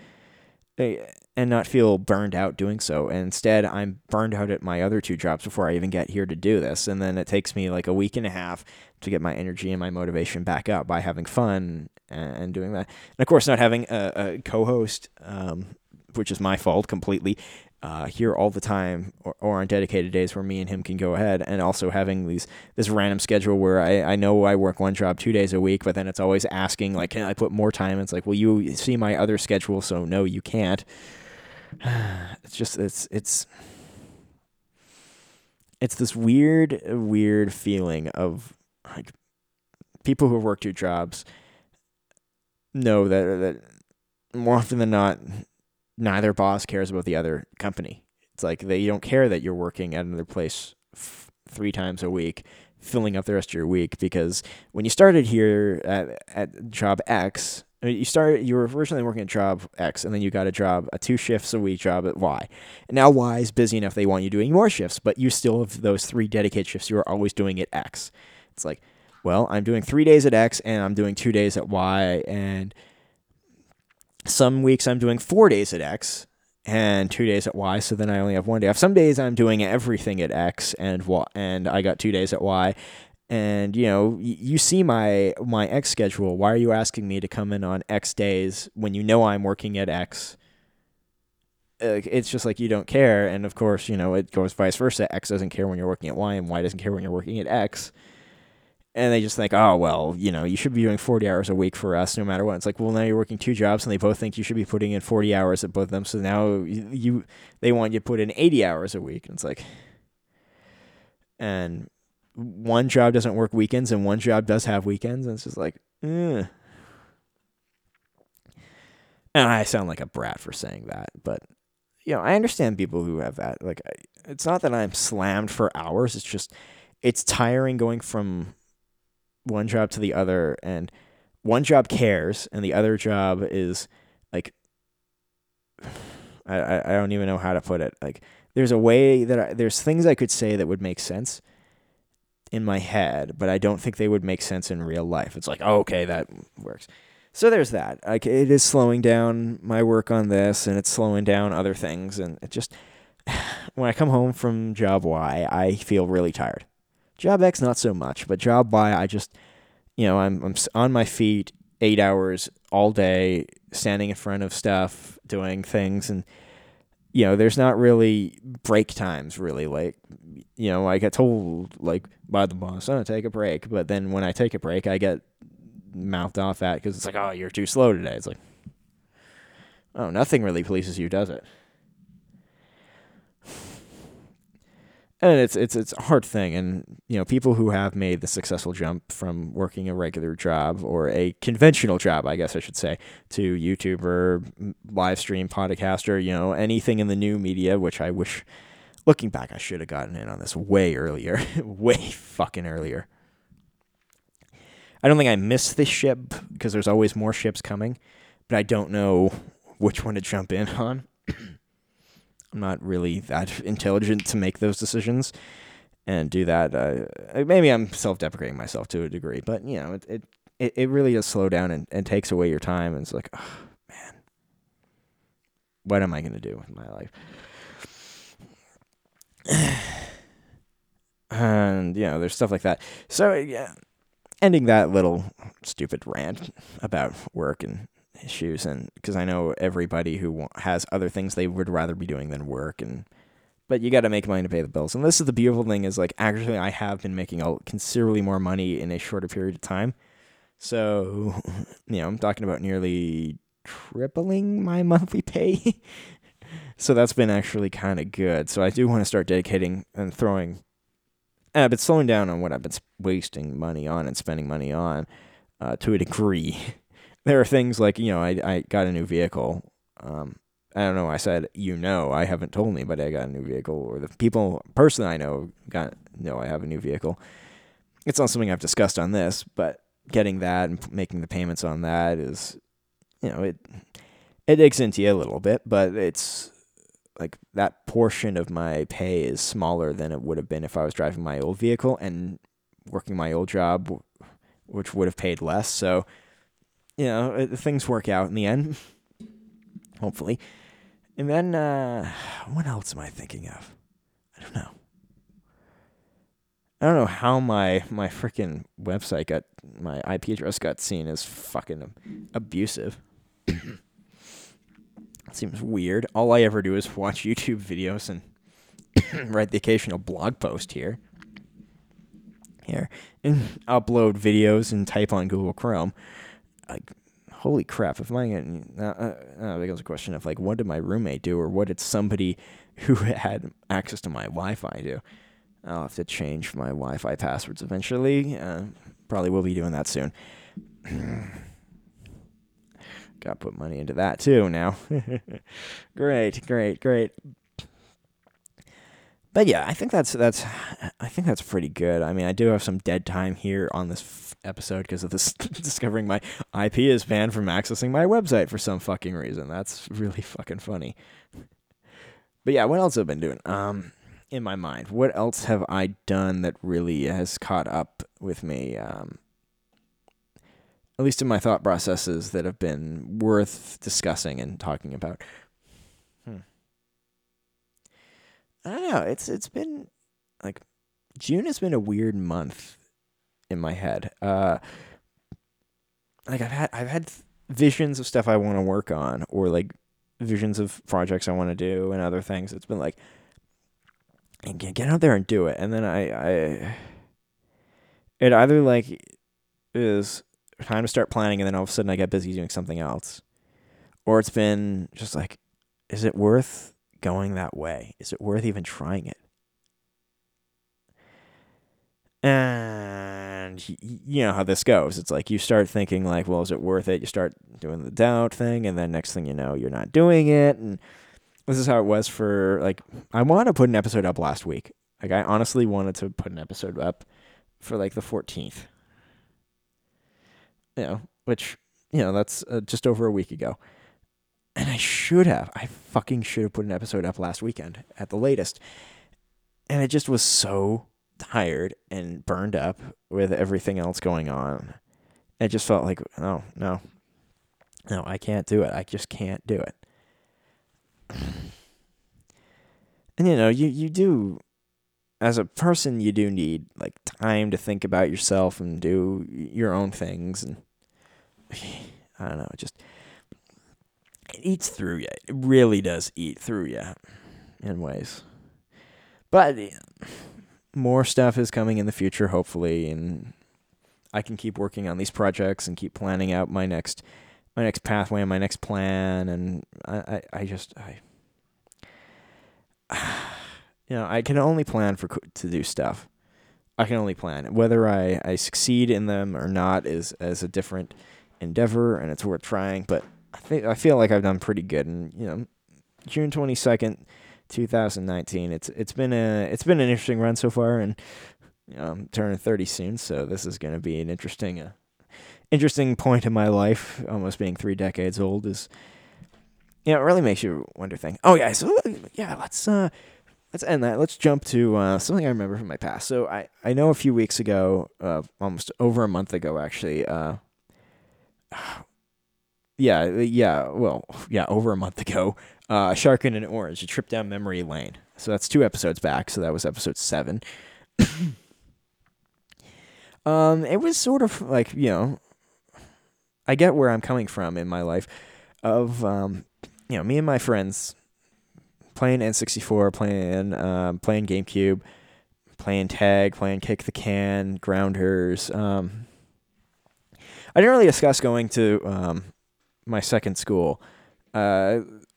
and not feel burned out doing so. And instead, I'm burned out at my other 2 jobs before I even get here to do this. And then it takes me like a week and a half to get my energy and my motivation back up by having fun and doing that. And of course, not having a co-host, which is my fault completely, here all the time or on dedicated days where me and him can go ahead, and also having this random schedule where I know I work one job 2 days a week, but then it's always asking, like, can I put more time? And it's like, well, you see my other schedule, so no, you can't. It's just, it's this weird feeling of, like, people who have worked 2 jobs know that more often than not, neither boss cares about the other company. It's like they don't care that you're working at another place 3 times a week, filling up the rest of your week, because when you started here at job X, I mean, you were originally working at job X, and then you got a 2 shifts a week job at Y. And now Y is busy enough they want you doing more shifts, but you still have those 3 dedicated shifts you were always doing at X. It's like, well, I'm doing 3 days at X, and I'm doing 2 days at Y, and some weeks I'm doing 4 days at X, and 2 days at Y, so then I only have 1 day off. Some days I'm doing everything at X and Y, and I got 2 days at Y. And, you know, you see my X schedule. Why are you asking me to come in on X days when you know I'm working at X? It's just like you don't care. And, of course, you know, it goes vice versa. X doesn't care when you're working at Y, and Y doesn't care when you're working at X. And they just think, oh, well, you know, you should be doing 40 hours a week for us no matter what. It's like, well, now you're working two jobs, and they both think you should be putting in 40 hours at both of them. So now they want you to put in 80 hours a week. And it's like... And one job doesn't work weekends, and one job does have weekends. And it's just like, eh. And I sound like a brat for saying that. But, you know, I understand people who have that. Like, it's not that I'm slammed for hours. It's just, it's tiring going from one job to the other, and one job cares, and the other job is like, I don't even know how to put it. Like, there's a way that there's things I could say that would make sense in my head, but I don't think they would make sense in real life. It's like, oh, okay, that works. So there's that. Like, it is slowing down my work on this, and it's slowing down other things, and it just, when I come home from job Y, I feel really tired. Job X, not so much, but job Y, I just, you know, I'm on my feet 8 hours all day, standing in front of stuff, doing things, and, you know, there's not really break times, really, like, you know, I get told, like, by the boss, oh, take a break, but then when I take a break, I get mouthed off at, because it's like, oh, you're too slow today. It's like, oh, nothing really pleases you, does it? And it's a hard thing, and, you know, people who have made the successful jump from working a regular job, or a conventional job, I guess I should say, to YouTuber, live stream, podcaster, you know, anything in the new media, which I wish, looking back, I should have gotten in on this way earlier, way fucking earlier. I don't think I missed this ship, because there's always more ships coming, but I don't know which one to jump in on. I'm not really that intelligent to make those decisions and do that. Maybe I'm self-deprecating myself to a degree, but, you know, it really does slow down and takes away your time. And it's like, oh, man, what am I going to do with my life? And, you know, there's stuff like that. So, yeah, ending that little stupid rant about work and issues, and because I know everybody who has other things they would rather be doing than work, and but you got to make money to pay the bills. And this is the beautiful thing, is like, actually I have been making considerably more money in a shorter period of time. So, you know, I'm talking about nearly tripling my monthly pay. So that's been actually kind of good. So I do want to start dedicating and throwing, and I've been slowing down on what I've been wasting money on and spending money on, to a degree. There are things like, you know, I got a new vehicle. I don't know. I said, you know, I haven't told me, but I got a new vehicle. Or the person I know know I have a new vehicle. It's not something I've discussed on this, but getting that and making the payments on that is, you know, it digs into you a little bit, but it's like that portion of my pay is smaller than it would have been if I was driving my old vehicle and working my old job, which would have paid less. So, you know, things work out in the end, hopefully. And then, what else am I thinking of? I don't know. I don't know how my freaking website got, my IP address got seen as fucking abusive. Seems weird. All I ever do is watch YouTube videos and write the occasional blog post here, and upload videos and type on Google Chrome. Like, holy crap, if I get, it was a question of, like, what did my roommate do, or what did somebody who had access to my Wi-Fi do? I'll have to change my Wi-Fi passwords eventually. Probably will be doing that soon. Gotta put money into that, too, now. Great. But, yeah, I think that's pretty good. I mean, I do have some dead time here on this episode because of this discovering my IP is banned from accessing my website for some fucking reason. That's really fucking funny. But, yeah, what else have I been doing? In my mind, what else have I done that really has caught up with me, at least in my thought processes, that have been worth discussing and talking about? I don't know. It's been like June has been a weird month in my head. Like I've had visions of stuff I want to work on, or like visions of projects I want to do and other things. It's been like, and get out there and do it. And then it either like is time to start planning, and then all of a sudden I get busy doing something else, or it's been just like, is it worth going that way? Is it worth even trying it? And you know how this goes. It's like you start thinking like, well, is it worth it? You start doing the doubt thing, and then next thing you know, you're not doing it. And this is how it was for like, I wanted to put an episode up last week. Like I honestly wanted to put an episode up for like the 14th, you know, which, you know, that's just over a week ago. And I fucking should have put an episode up last weekend at the latest. And it just was so tired and burned up with everything else going on. It just felt like, oh, no, I can't do it. I just can't do it. And, you know, you do, as a person, you do need, like, time to think about yourself and do your own things. And I don't know, it eats through you. It really does eat through you in ways. But more stuff is coming in the future, hopefully, and I can keep working on these projects and keep planning out my next pathway and my next plan. And I can only plan to do stuff. I can only plan. Whether I succeed in them or not is a different endeavor, and it's worth trying. But I feel like I've done pretty good, and you know, June 22nd. 2019. It's been an interesting run so far, and you know, I'm turning 30 soon, so this is going to be an interesting point in my life. Almost being 3 decades old is, you know, it really makes you wonder things. Oh yeah, so yeah, let's end that. Let's jump to something I remember from my past. So I know a few weeks ago, almost over a month ago actually. Over a month ago. Shark in an Orange, a trip down memory lane. So that's 2 episodes back. So that was episode 7. It was sort of like, you know, I get where I'm coming from in my life of, you know, me and my friends playing N64, playing GameCube, playing tag, playing kick the can, grounders. I didn't really discuss going to my second school.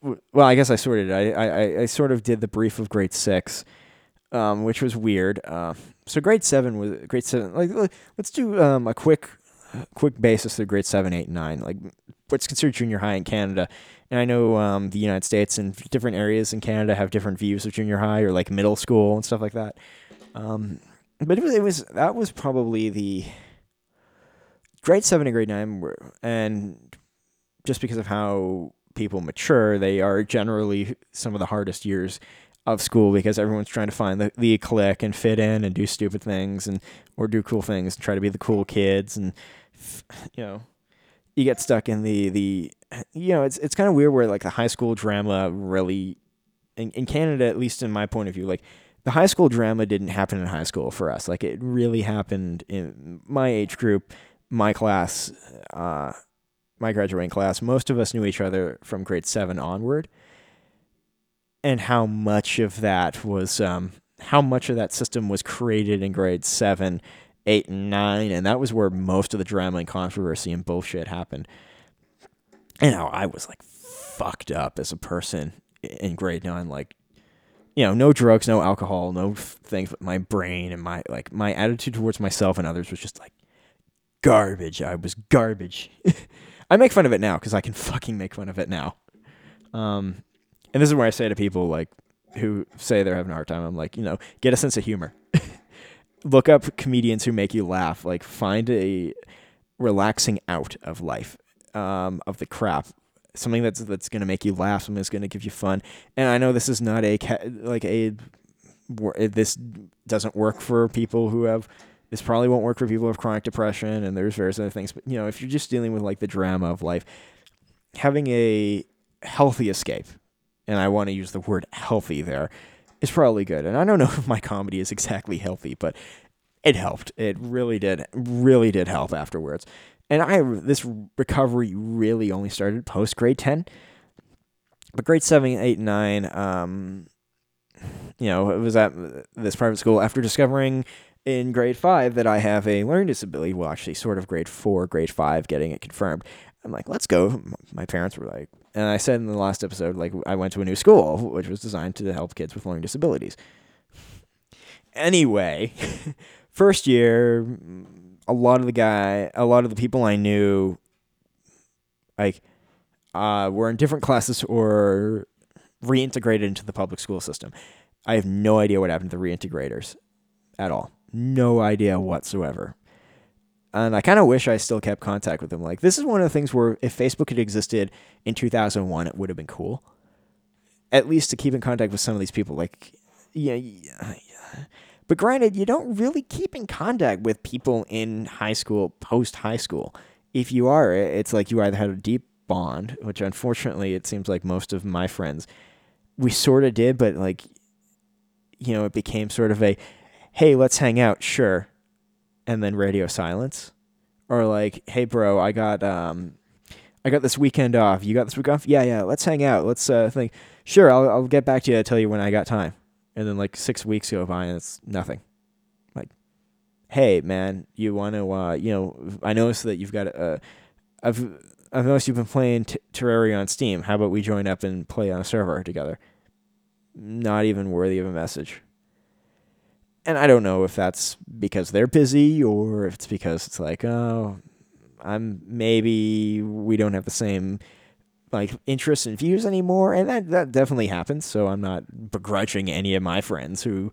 Well, I guess I sort of did. I sort of did the brief of grade 6, which was weird. So grade 7. Like, let's do a quick basis through grade 7, 8, and 9. Like, what's considered junior high in Canada. And I know the United States and different areas in Canada have different views of junior high or like middle school and stuff like that. But that was probably the grade 7 and grade 9 were, and just because of how people mature, they are generally some of the hardest years of school because everyone's trying to find the clique and fit in and do stupid things or do cool things and try to be the cool kids, and you know, you get stuck in the you know, it's kind of weird where like the high school drama really in Canada, at least in my point of view, like the high school drama didn't happen in high school for us. Like it really happened in my age group, my class, my graduating class. Most of us knew each other from grade 7 onward, and how much of that system was created in grade 7, 8, and 9, and that was where most of the drama and controversy and bullshit happened. And how I was like fucked up as a person in grade 9, like, you know, no drugs, no alcohol, no things, but my brain and my attitude towards myself and others was just like garbage. I was garbage. I make fun of it now because I can fucking make fun of it now. And this is where I say to people like who say they're having a hard time, I'm like, you know, get a sense of humor. Look up comedians who make you laugh. Like find a relaxing out of life, of the crap. Something that's going to make you laugh. Something that's going to give you fun. And I know this is not this doesn't work for people who have... This probably won't work for people who have chronic depression, and there's various other things. But, you know, if you're just dealing with, like, the drama of life, having a healthy escape, and I want to use the word healthy there, is probably good. And I don't know if my comedy is exactly healthy, but it helped. It really did help afterwards. And this recovery really only started post grade 10. But grade 7, 8, and 9, it was at this private school after discovering in grade 5 that I have a learning disability. Well, actually, sort of grade 4, grade 5, getting it confirmed. I'm like, let's go. My parents were like, and I said in the last episode, like, I went to a new school, which was designed to help kids with learning disabilities. Anyway, first year, a lot of the people I knew, like, were in different classes or reintegrated into the public school system. I have no idea what happened to the reintegrators at all. No idea whatsoever. And I kind of wish I still kept contact with them. Like, this is one of the things where if Facebook had existed in 2001, it would have been cool. At least to keep in contact with some of these people. Like, yeah. But granted, you don't really keep in contact with people in high school, post-high school. If you are, it's like you either had a deep bond, which unfortunately it seems like most of my friends, we sort of did, but like, it became sort of a, hey, let's hang out, sure. And then radio silence, or like, hey bro, I got this weekend off. You got this week off? Yeah. Let's hang out. Let's think. Sure, I'll get back to you. I'll tell you when I got time. And then like 6 weeks go by and it's nothing. Like, hey man, you want to? I noticed that you've got I've noticed you've been playing Terraria on Steam. How about we join up and play on a server together? Not even worthy of a message. And I don't know if that's because they're busy or if it's because it's like, oh, maybe we don't have the same like interests and views anymore. And that definitely happens. So I'm not begrudging any of my friends who,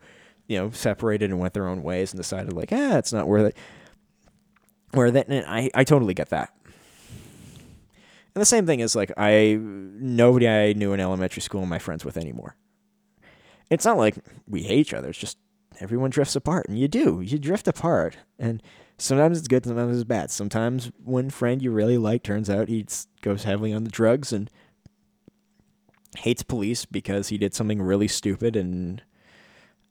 separated and went their own ways and decided like, it's not worth it. And I totally get that. And the same thing is like, nobody I knew in elementary school am I friends with anymore. It's not like we hate each other. It's just, everyone drifts apart, and you drift apart, and sometimes it's good, sometimes it's bad. Sometimes one friend you really like turns out he goes heavily on the drugs and hates police because he did something really stupid, and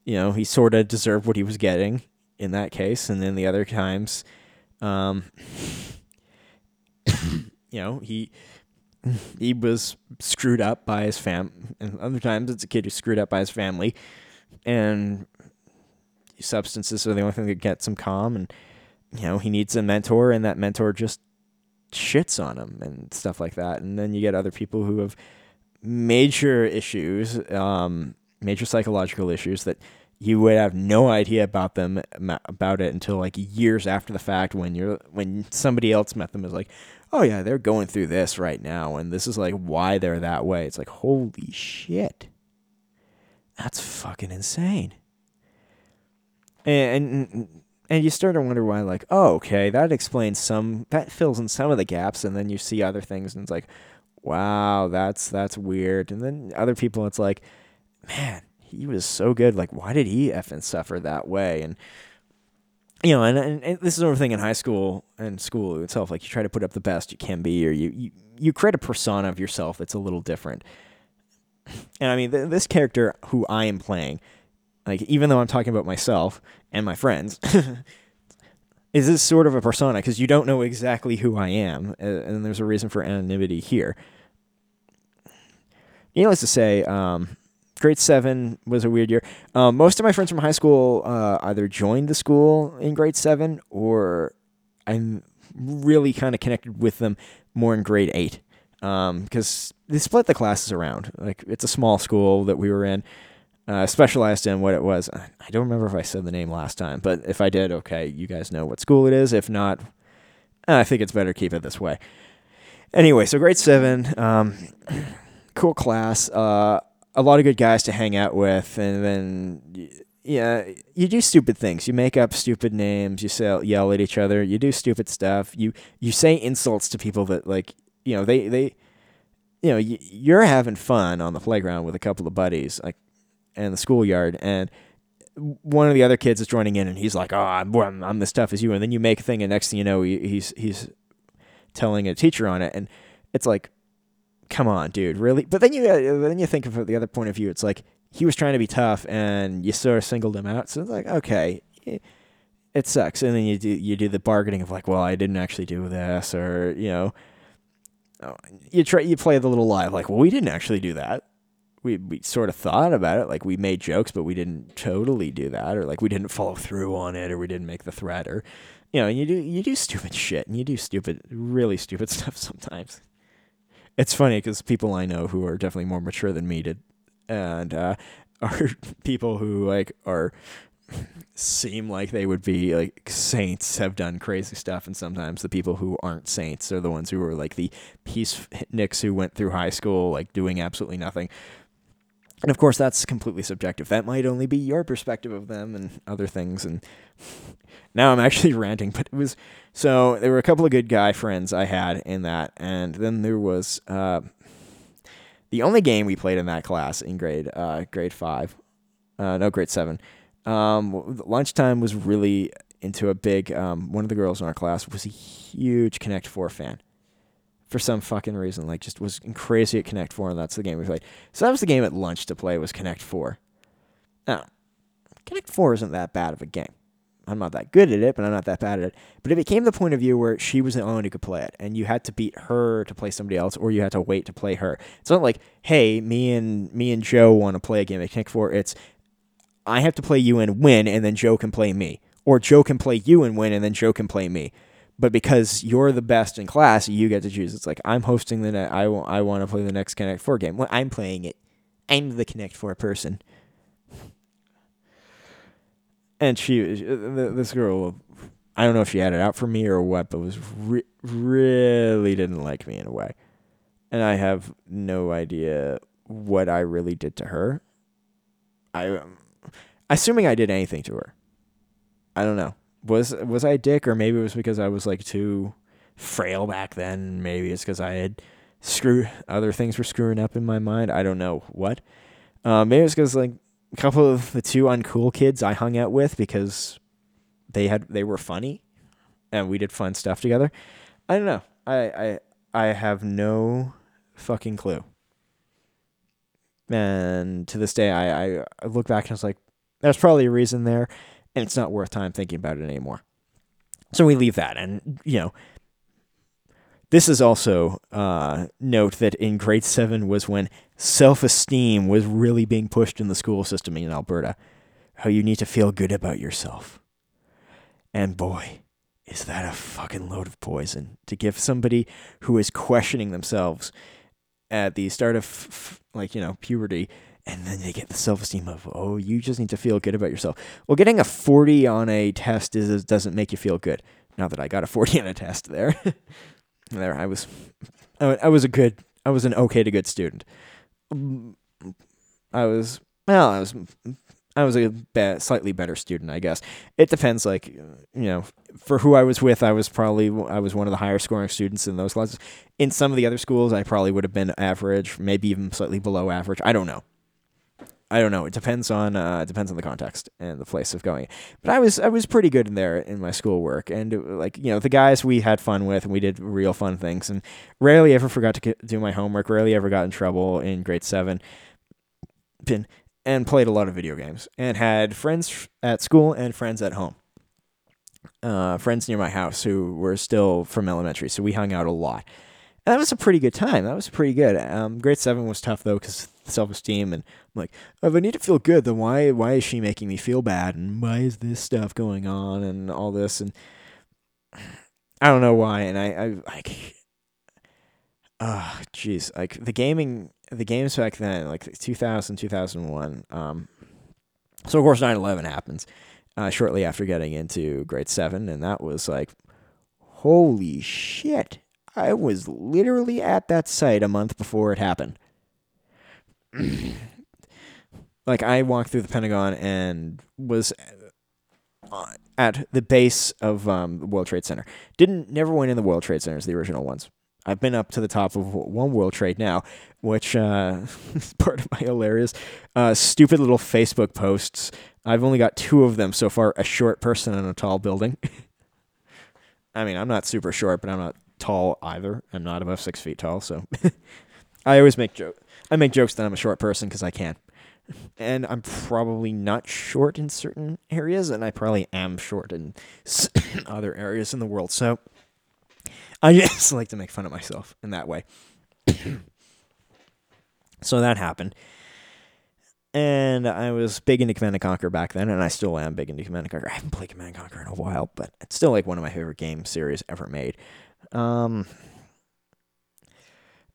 he sort of deserved what he was getting in that case. And then the other times, he was screwed up by his family, and other times it's a kid who's screwed up by his family, and substances are the only thing that gets him calm, and he needs a mentor, and that mentor just shits on him and stuff like that. And then you get other people who have major issues, major psychological issues that you would have no idea about it until like years after the fact, when somebody else met them, is like, oh yeah, they're going through this right now, and this is like why they're that way. It's like, holy shit, that's fucking insane. And you start to wonder why, like, oh, okay, that fills in some of the gaps, and then you see other things, and it's like, wow, that's weird. And then other people, it's like, man, he was so good, like, why did he effing suffer that way? And, and this is another thing in high school and school itself, like, you try to put up the best you can be, or you create a persona of yourself that's a little different. And, I mean, this character who I am playing, like, even though I'm talking about myself and my friends, is this sort of a persona, because you don't know exactly who I am, and there's a reason for anonymity here. Needless to say, grade 7 was a weird year. Most of my friends from high school either joined the school in grade 7, or I'm really kind of connected with them more in grade 8, because they split the classes around. Like, it's a small school that we were in. Specialized in what it was. I don't remember if I said the name last time, but if I did, okay, you guys know what school it is. If not, I think it's better keep it this way. Anyway, so grade 7, cool class, a lot of good guys to hang out with, and then, yeah, you do stupid things. You make up stupid names, you yell at each other, you do stupid stuff, you say insults to people that, like, you're having fun on the playground with a couple of buddies, like, and the schoolyard, and one of the other kids is joining in, and he's like, oh, I'm as tough as you, and then you make a thing, and next thing you know, he's telling a teacher on it, and it's like, come on, dude, really? But then you think of the other point of view, it's like, he was trying to be tough, and Ysura singled him out. So it's like, okay, it sucks. And then you do the bargaining of like, well, I didn't actually do this, or you play the little lie of like, well, we didn't actually do that. We sort of thought about it, like we made jokes, but we didn't totally do that, or like we didn't follow through on it, or we didn't make the threat, or and you do stupid shit, and you do really stupid stuff sometimes. It's funny because people I know who are definitely more mature than me did, and are people who like seem like they would be like saints, have done crazy stuff, and sometimes the people who aren't saints are the ones who are like the peace nicks who went through high school like doing absolutely nothing. And of course, that's completely subjective. That might only be your perspective of them and other things. And now I'm actually ranting, but it was... So there were a couple of good guy friends I had in that. And then there was the only game we played in that class in grade 7. Lunchtime was really into a big... one of the girls in our class was a huge Connect 4 fan. For some fucking reason, like, just was crazy at Connect 4, and that's the game we played. So that was the game at lunch to play, was Connect 4. Now, Connect 4 isn't that bad of a game. I'm not that good at it, but I'm not that bad at it. But it became the point of view where she was the only one who could play it, and you had to beat her to play somebody else, or you had to wait to play her. It's not like, hey, me and Joe want to play a game at Connect 4. It's, I have to play you and win, and then Joe can play me. Or Joe can play you and win, and then Joe can play me. But because you're the best in class, you get to choose. It's like, I'm hosting the net. I want to play the next Connect 4 game. Well, I'm playing it. I'm the Connect 4 person. And this girl, I don't know if she had it out for me or what, but was really didn't like me in a way. And I have no idea what I really did to her. I'm assuming I did anything to her. I don't know. Was I a dick, or maybe it was because I was like too frail back then? Maybe it's because I had other things were screwing up in my mind. I don't know what. Maybe it's because like a couple of the two uncool kids I hung out with because they were funny and we did fun stuff together. I don't know. I have no fucking clue. And to this day, I look back and I was like, there's probably a reason there. And it's not worth time thinking about it anymore. So we leave that. And, this is also note that in grade 7 was when self-esteem was really being pushed in the school system in Alberta. How you need to feel good about yourself. And boy, is that a fucking load of poison to give somebody who is questioning themselves at the start of, puberty. And then they get the self-esteem of, oh, you just need to feel good about yourself. Well, getting a 40 on a test doesn't make you feel good. Not that I got a 40 on a test there. There, I was an okay to good student. I was a slightly better student, I guess. It depends, like, for who I was with, I was one of the higher scoring students in those classes. In some of the other schools, I probably would have been average, maybe even slightly below average. I don't know. It depends on the context and the place of going. But I was pretty good in there in my schoolwork, and the guys we had fun with, and we did real fun things, and rarely ever forgot to do my homework. Rarely ever got in trouble in grade 7. And played a lot of video games, and had friends at school and friends at home. Friends near my house who were still from elementary, so we hung out a lot. And that was a pretty good time. That was pretty good. Grade 7 was tough though, because self-esteem, and I'm like, if I need to feel good, then why is she making me feel bad, and why is this stuff going on, and all this, and I don't know why, and the games back then, like 2000, 2001, so of course 9/11 happens, shortly after getting into grade 7, and that was like, holy shit, I was literally at that site a month before it happened. Like, I walked through the Pentagon and was at the base of the World Trade Center. Never went in the World Trade Centers, the original ones. I've been up to the top of one World Trade now, which is part of my hilarious, stupid little Facebook posts. I've only got 2 of them so far, a short person and a tall building. I mean, I'm not super short, but I'm not tall either. I'm not above 6 feet tall, so I always make jokes. I make jokes that I'm a short person because I can. and I'm probably not short in certain areas, and I probably am short in other areas in the world. So I just like to make fun of myself in that way. So that happened. And I was big into Command & Conquer back then, and I still am big into Command & Conquer. I haven't played Command & Conquer in a while, but it's still like one of my favorite game series ever made.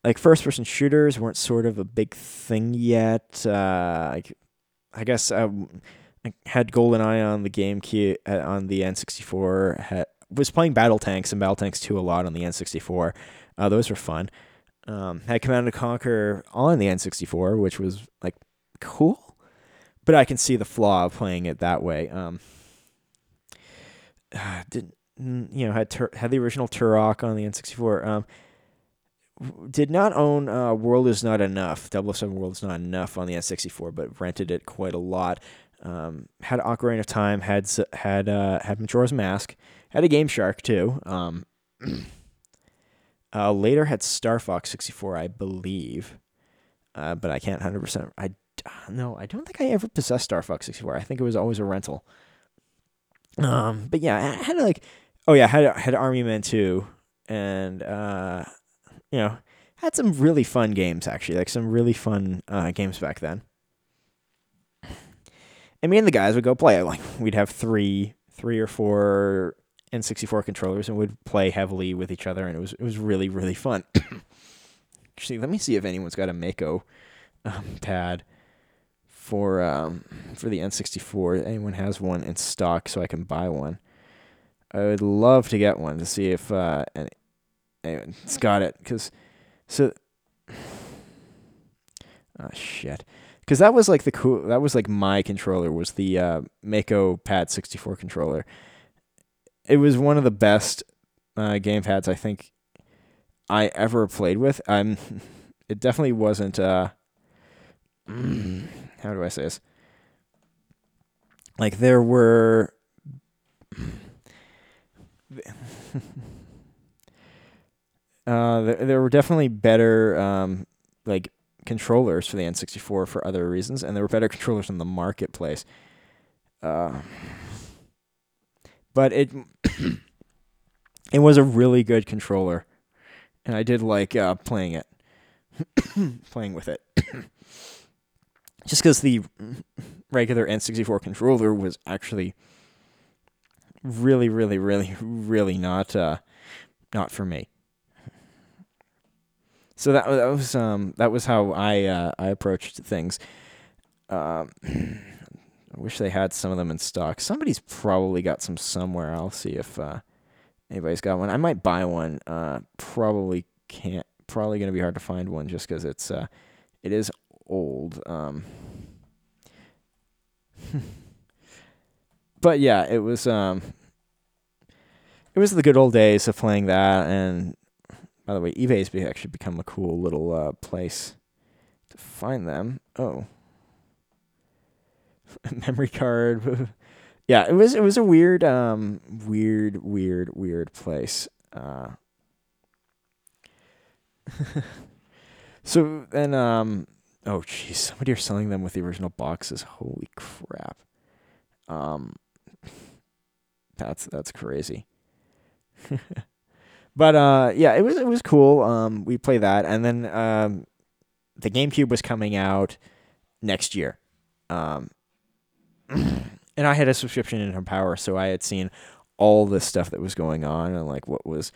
Like, first-person shooters weren't sort of a big thing yet. I guess I had GoldenEye on the GameCube, on the N64. Was playing Battle Tanks and Battle Tanks 2 a lot on the N64. Those were fun. Had Command & Conquer on the N64, which was, like, cool. But I can see the flaw of playing it that way. Had the original Turok on the N64. Did not own World Is Not Enough, 007 World Is Not Enough on the N64, but rented it quite a lot. Had Ocarina of Time, had Majora's Mask, had a Game Shark too. Later had Star Fox 64, I believe, but I can't 100%. I don't think I ever possessed Star Fox 64. I think it was always a rental. But yeah, I had had Army Men 2 and... had some really fun games, actually. Like, some really fun games back then. And me and the guys would go play. Like, we'd have three or four N64 controllers and would play heavily with each other, and it was really, really fun. Actually, let me see if anyone's got a Mako pad for the N64. Anyone has one in stock, so I can buy one. I would love to get one to see if... Anyway, it's got it, because that was like my controller was the Mako Pad 64 controller. It was one of the best game pads I think I ever played with. It definitely wasn't how do I say this? Like, there were. There were definitely better controllers for the N64 for other reasons, and there were better controllers in the marketplace. But it was a really good controller, and I did like playing with it. Just because the regular N64 controller was actually really, really, really, really not for me. So that was how I approached things. I wish they had some of them in stock. Somebody's probably got some somewhere. I'll see if anybody's got one. I might buy one. Probably gonna be hard to find one just because it's it is old. But yeah, it was the good old days of playing that. And by the way, eBay's actually become a cool little place to find them. Oh, memory card. Yeah, it was a weird, weird place. So then, oh geez, somebody are selling them with the original boxes. Holy crap! That's crazy. But yeah, it was cool. We played that, and then the GameCube was coming out next year, and I had a subscription in Empower, so I had seen all this stuff that was going on and like what was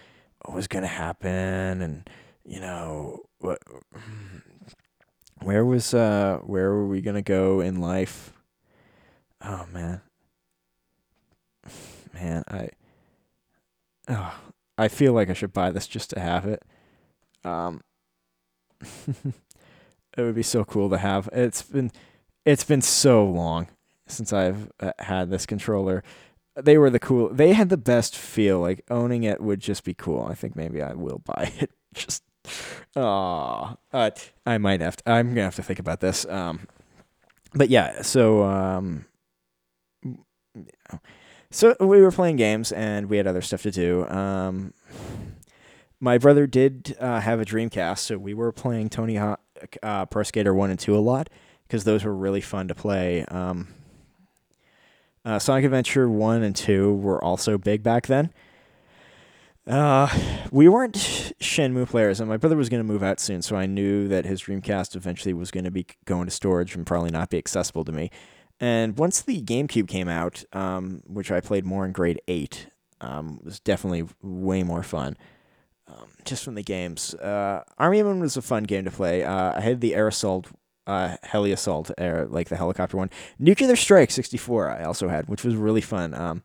gonna happen, and where were we gonna go in life? Oh man, I feel like I should buy this just to have it. It would be so cool to have. It's been so long since I've had this controller. They had the best feel. Like, owning it would just be cool. I think maybe I will buy it. Just I'm going to have to think about this. But yeah, so So we were playing games, and we had other stuff to do. My brother did have a Dreamcast, so we were playing Tony Hawk Pro Skater 1 and 2 a lot, because those were really fun to play. Sonic Adventure 1 and 2 were also big back then. We weren't Shenmue players, and my brother was going to move out soon, so I knew that his Dreamcast eventually was going to be going to storage and probably not be accessible to me. And once the GameCube came out, which I played more in grade 8, it was definitely way more fun. Just from the games. Army of One was a fun game to play. I had the Air Assault, Heli Assault, like the helicopter one. Nuclear Strike 64 I also had, which was really fun.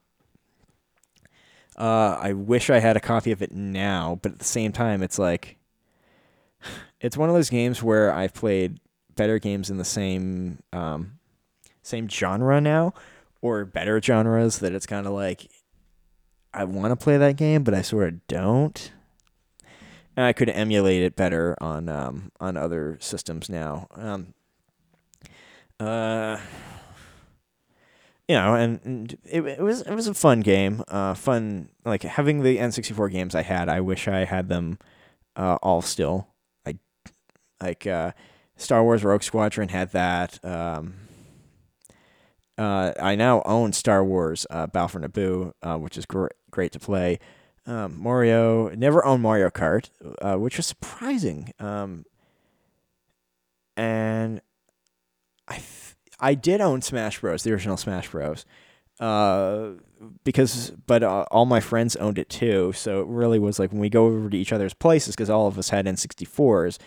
I wish I had a copy of it now, but at the same time, it's like... It's one of those games where I've played better games in the same... same genre now, or better genres, that it's kind of like I want to play that game but I sort of don't, and I could emulate it better on other systems now, you know, and it was a fun game, fun, like having the N64 games I had. I wish I had them all still. Star Wars Rogue Squadron had that. I now own Star Wars Battle for Naboo, which is great to play. Mario, never owned Mario Kart, which was surprising. And I did own Smash Bros, the original Smash Bros, but all my friends owned it too. So it really was like when we go over to each other's places, because all of us had N64s,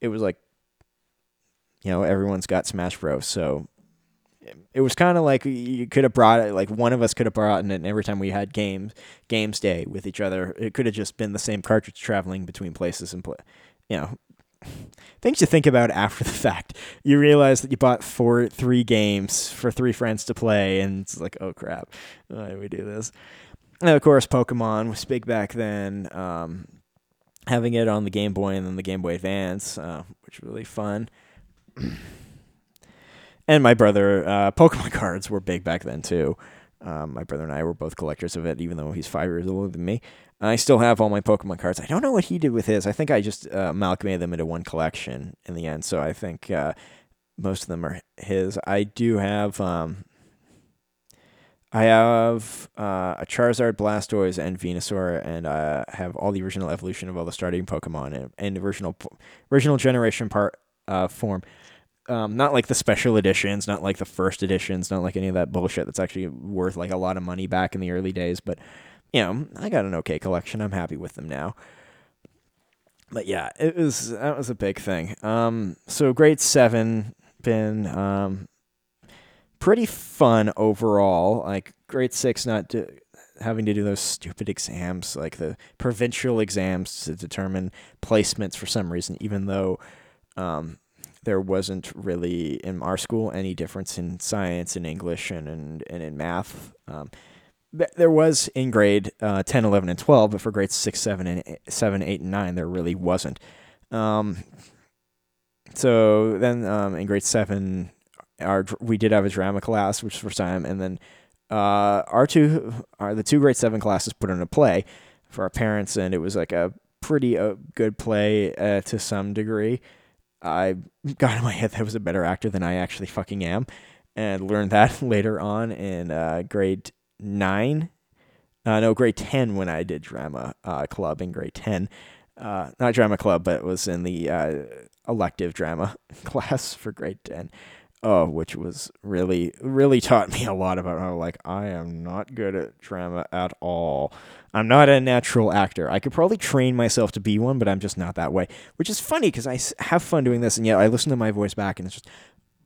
it was like, you know, everyone's got Smash Bros, so. It was kind of like you could have brought it, like one of us could have brought it, and every time we had games day with each other, it could have just been the same cartridge traveling between places and play. You know, things you think about after the fact. You realize that you bought three games for three friends to play, and it's like, oh crap, why did we do this? And of course, Pokemon was big back then. Having it on the Game Boy and then the Game Boy Advance, which was really fun. And my brother, Pokemon cards were big back then, too. My brother and I were both collectors of it, even though he's 5 years older than me. I still have all my Pokemon cards. I don't know what he did with his. I think I just amalgamated them into one collection in the end, so I think most of them are his. I do have... a Charizard, Blastoise, and Venusaur, and I have all the original evolution of all the starting Pokemon and original generation form. Not like the special editions, not like the first editions, not like any of that bullshit that's actually worth like a lot of money back in the early days. But, you know, I got an okay collection. I'm happy with them now. But yeah, that was a big thing. So grade 7 been pretty fun overall. Like grade 6 having to do those stupid exams, like the provincial exams to determine placements for some reason, even though... there wasn't really, in our school, any difference in science and English and in math. There was in grade 10, 11, and 12, but for grades 6, 7, 8, and 9, there really wasn't. So then in grade 7, we did have a drama class, which was the first time, and then the two grade 7 classes put on a play for our parents, and it was like a pretty good play to some degree. I got in my head that I was a better actor than I actually fucking am, and learned that later on in grade 9. No, grade 10 when I did drama club in grade 10. Not drama club, but it was in the elective drama class for grade 10. Oh, which was really, really taught me a lot about how, like, I am not good at drama at all. I'm not a natural actor. I could probably train myself to be one, but I'm just not that way. Which is funny, because I have fun doing this, and yet I listen to my voice back, and it's just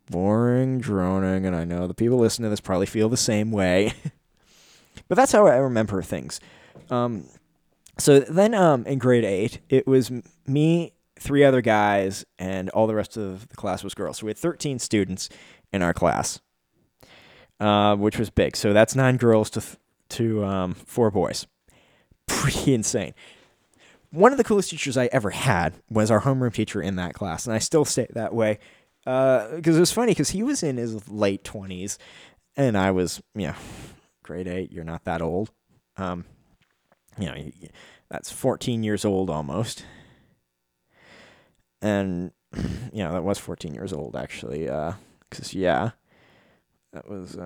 boring, droning, and I know the people listening to this probably feel the same way. But that's how I remember things. So then in grade 8, it was me... 3 other guys, and all the rest of the class was girls. So we had 13 students in our class, which was big. So that's 9 girls to 4 boys. Pretty insane. One of the coolest teachers I ever had was our homeroom teacher in that class, and I still say it that way because it was funny because he was in his late 20s, and I was, you know, grade 8, you're not that old. You know, that's 14 years old almost. And, you know, that was 14 years old, actually. Texas. Yeah. That was,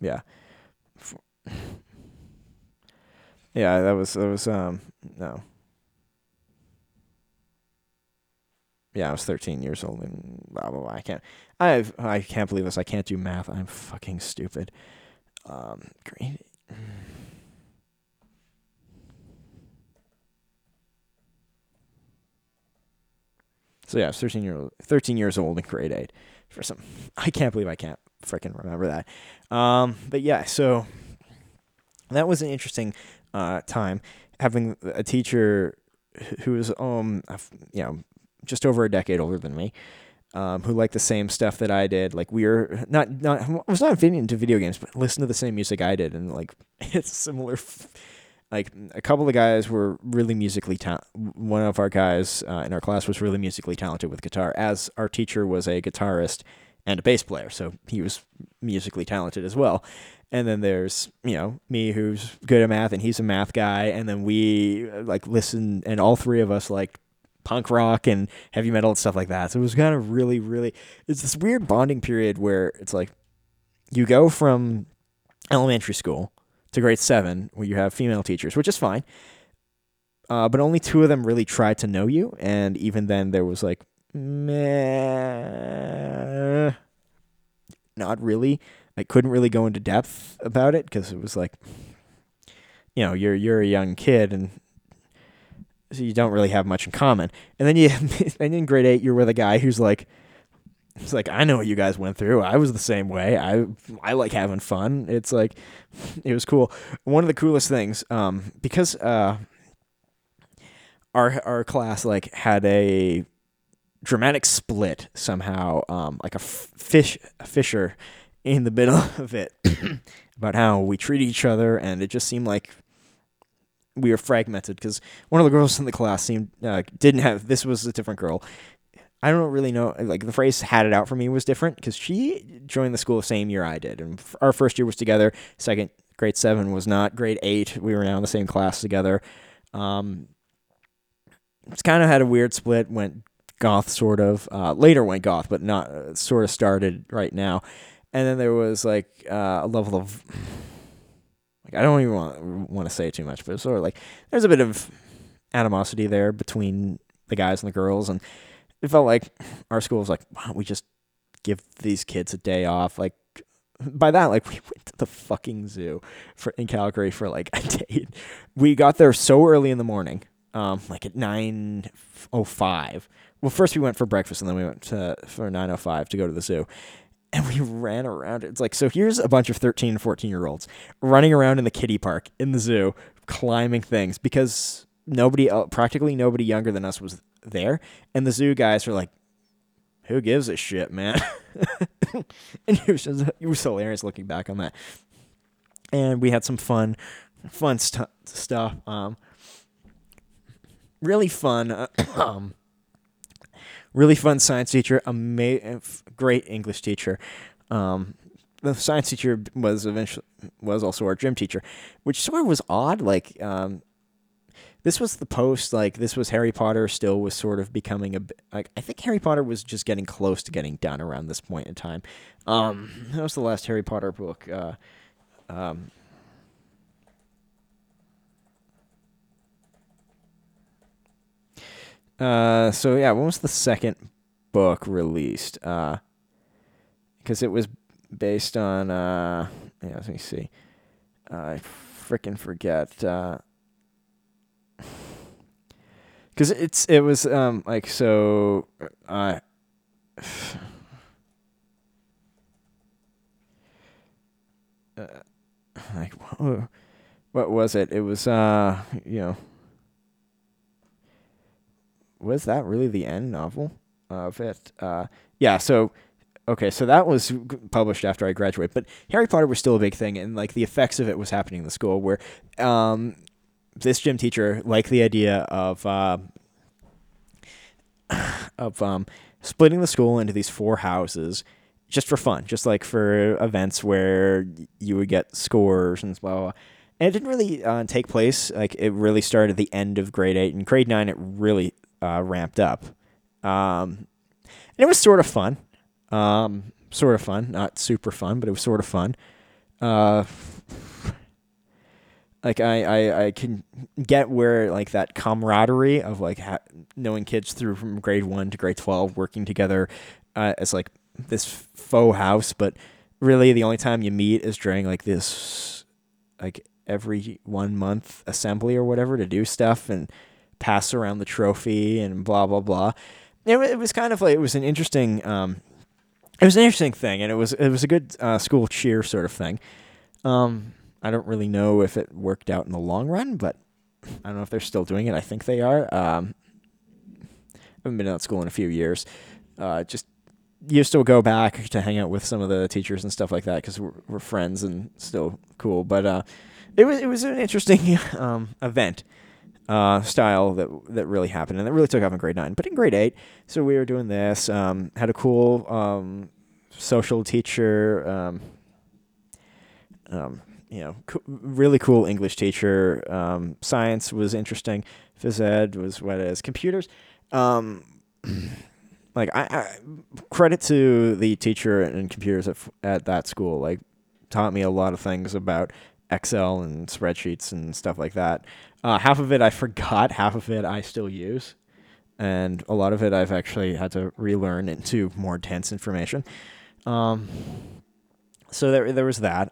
yeah. Yeah, that was, no. Yeah, I was 13 years old and blah, blah, blah. I can't believe this. I can't do math. I'm fucking stupid. Green. So yeah, I was 13 years old in grade 8 for some. I can't believe I can't freaking remember that. But yeah, so that was an interesting time having a teacher who was just over a decade older than me, who liked the same stuff that I did. Like we were not was not into video games, but listened to the same music I did, and like it's similar. Like, a couple of guys were really musically talented. One of our guys in our class was really musically talented with guitar, as our teacher was a guitarist and a bass player, so he was musically talented as well. And then there's, me, who's good at math, and he's a math guy, and then we, listened, and all three of us liked punk rock and heavy metal and stuff like that. So it was kind of really, really... It's this weird bonding period where it's like, you go from elementary school to grade 7, where you have female teachers, which is fine. But only two of them really tried to know you. And even then, there was like, meh, not really. I couldn't really go into depth about it because it was like, you're a young kid and so you don't really have much in common. And then in grade 8, you're with a guy who's like, it's like, I know what you guys went through. I was the same way. I like having fun. It's like, it was cool. One of the coolest things, because our class had a dramatic split somehow, like a fissure in the middle of it about how we treat each other, and it just seemed like we were fragmented because one of the girls in the class this was a different girl. I don't really know, the phrase "had it out for me" was different because she joined the school the same year I did. And our first year was together. Second, grade 7 was not. Grade 8, we were now in the same class together. It's kind of had a weird split, went goth sort of, later went goth, but not sort of started right now. And then there was a level of, I don't even want to say too much, but it was sort of there's a bit of animosity there between the guys and the girls, and it felt like our school was like, why don't we just give these kids a day off? By that, we went to the fucking zoo in Calgary for, a day. We got there so early in the morning, at 9:05. Well, first we went for breakfast, and then we went for 9:05 to go to the zoo. And we ran around. It's so here's a bunch of 13 and 14-year-olds running around in the kiddie park in the zoo, climbing things, because practically nobody younger than us was there, and the zoo guys were like, who gives a shit, man? And it was hilarious looking back on that. And we had some fun stuff, really fun, really fun science teacher, great English teacher. The science teacher was also our gym teacher, which sort of was odd, this was the post, this was Harry Potter still was sort of becoming I think Harry Potter was just getting close to getting done around this point in time. That was the last Harry Potter book. So yeah, when was the second book released? Because it was based on, let me see. I freaking forget, because it was what was it? It was was that really the end novel of it? Yeah. So okay, so that was published after I graduated, but Harry Potter was still a big thing, and the effects of it was happening in the school where this gym teacher liked the idea of splitting the school into these 4 houses just for fun, just for events where you would get scores and blah, blah, blah. And it didn't really take place. It really started at the end of grade 8. In grade 9, it really ramped up. And it was sort of fun. Sort of fun, not super fun, but it was sort of fun. Like I can get where like that camaraderie of like knowing kids through from grade 1 to grade 12 working together as like this faux house, but really the only time you meet is during like this like every 1 month assembly or whatever to do stuff and pass around the trophy and blah blah blah. It was kind of like it was an interesting thing, and it was a good school cheer sort of thing. I don't really know if it worked out in the long run, but I don't know if they're still doing it. I think they are. I haven't been out of school in a few years. Just you still go back to hang out with some of the teachers and stuff like that because we're friends and still cool. But it was an interesting event style that really happened, and it really took off in grade 9. But in grade 8, so we were doing this. Had a cool social teacher. Really cool English teacher. Science was interesting. Phys ed was what it is. Computers. I credit to the teacher in computers at that school. Like, taught me a lot of things about Excel and spreadsheets and stuff like that. Half of it I forgot. Half of it I still use. And a lot of it I've actually had to relearn into more dense information. So there was that.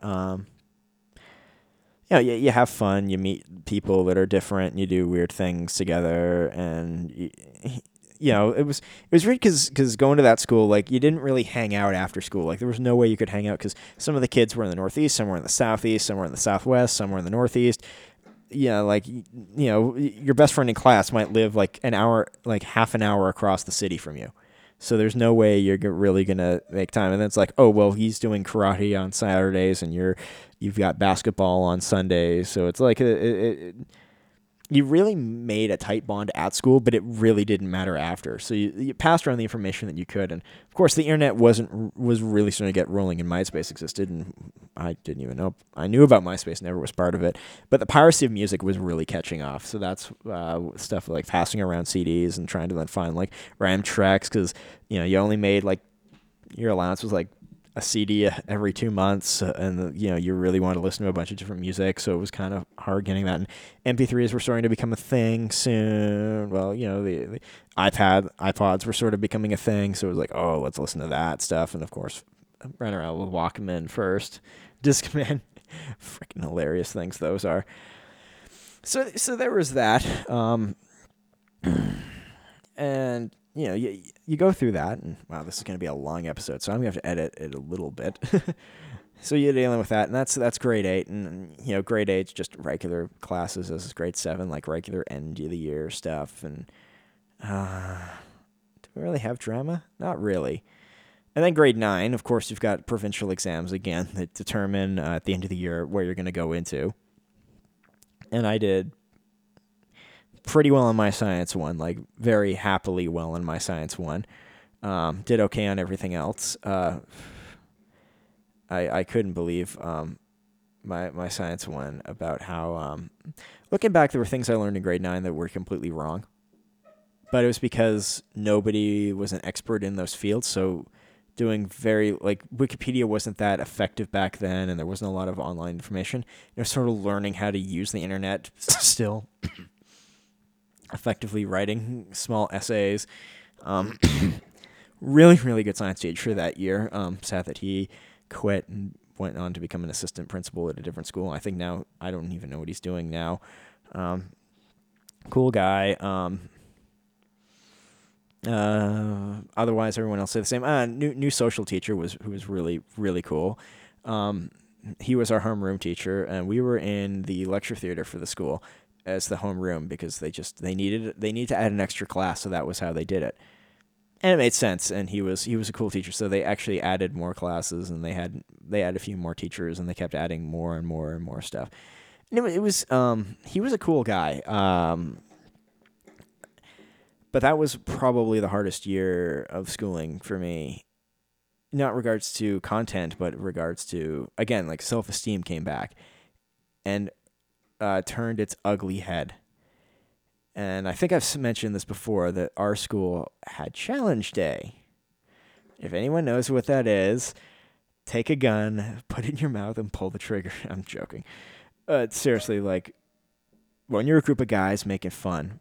You have fun. You meet people that are different. You do weird things together, and it was weird because going to that school, like, you didn't really hang out after school. Like, there was no way you could hang out because some of the kids were in the Northeast, some were in the Southeast, some were in the Southwest, some were in the Northeast. Your best friend in class might live like an hour, like half an hour across the city from you. So there's no way you're really going to make time. And then it's like, oh, well, he's doing karate on Saturdays and you've got basketball on Sundays. So it's like you really made a tight bond at school, but it really didn't matter after. So you passed around the information that you could. And, of course, the internet was really starting to get rolling, and MySpace existed. And I didn't even know. I knew about MySpace, never was part of it. But the piracy of music was really catching off. So that's stuff like passing around CDs and trying to then find, like, RAM tracks because, you only made, like, your allowance was, like, a CD every 2 months, and you really wanted to listen to a bunch of different music, so it was kind of hard getting that. And MP3s were starting to become a thing soon. Well, the iPods were sort of becoming a thing, so it was like, oh, let's listen to that stuff. And of course, I ran around with Walkman first, Discman. Freaking hilarious things those are. So there was that, and. You go through that, and wow, this is going to be a long episode, so I'm going to have to edit it a little bit. So you're dealing with that, and that's grade 8, and grade 8's just regular classes. This is grade 7, like regular end of the year stuff, and do we really have drama? Not really. And then grade 9, of course, you've got provincial exams again that determine at the end of the year where you're going to go into. And I did pretty well on my science one, like very happily well on my science one. Did okay on everything else. I couldn't believe my science one about how looking back, there were things I learned in grade 9 that were completely wrong, but it was because nobody was an expert in those fields. So doing very, like, Wikipedia wasn't that effective back then, and there wasn't a lot of online information. You're sort of learning how to use the internet still. Effectively writing small essays. Really, really good science teacher that year. Sad that he quit and went on to become an assistant principal at a different school. I think now, I don't even know what he's doing now. Cool guy. Otherwise, everyone else say the same. New social teacher who was really, really cool. He was our homeroom teacher, and we were in the lecture theater for the school as the homeroom because they needed to add an extra class, so that was how they did it, and it made sense. And he was a cool teacher, so they actually added more classes, and they had a few more teachers, and they kept adding more and more and more stuff. And it was he was a cool guy, but that was probably the hardest year of schooling for me, not regards to content, but regards to, again, like, self-esteem came back and turned its ugly head. And I think I've mentioned this before, that our school had Challenge Day. If anyone knows what that is, take a gun, put it in your mouth, and pull the trigger. I'm joking. Seriously, like, when you're a group of guys, make it fun.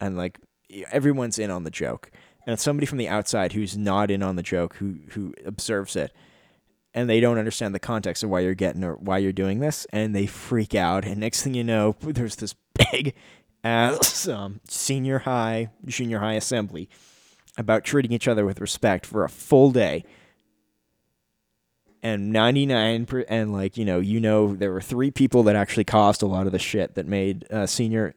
And, like, everyone's in on the joke. And it's somebody from the outside who's not in on the joke, who observes it, and they don't understand the context of why you're getting or why you're doing this, and they freak out. And next thing you know, there's this big ass junior high assembly about treating each other with respect for a full day. And 99%, and like, you know, there were three people that actually caused a lot of the shit that made senior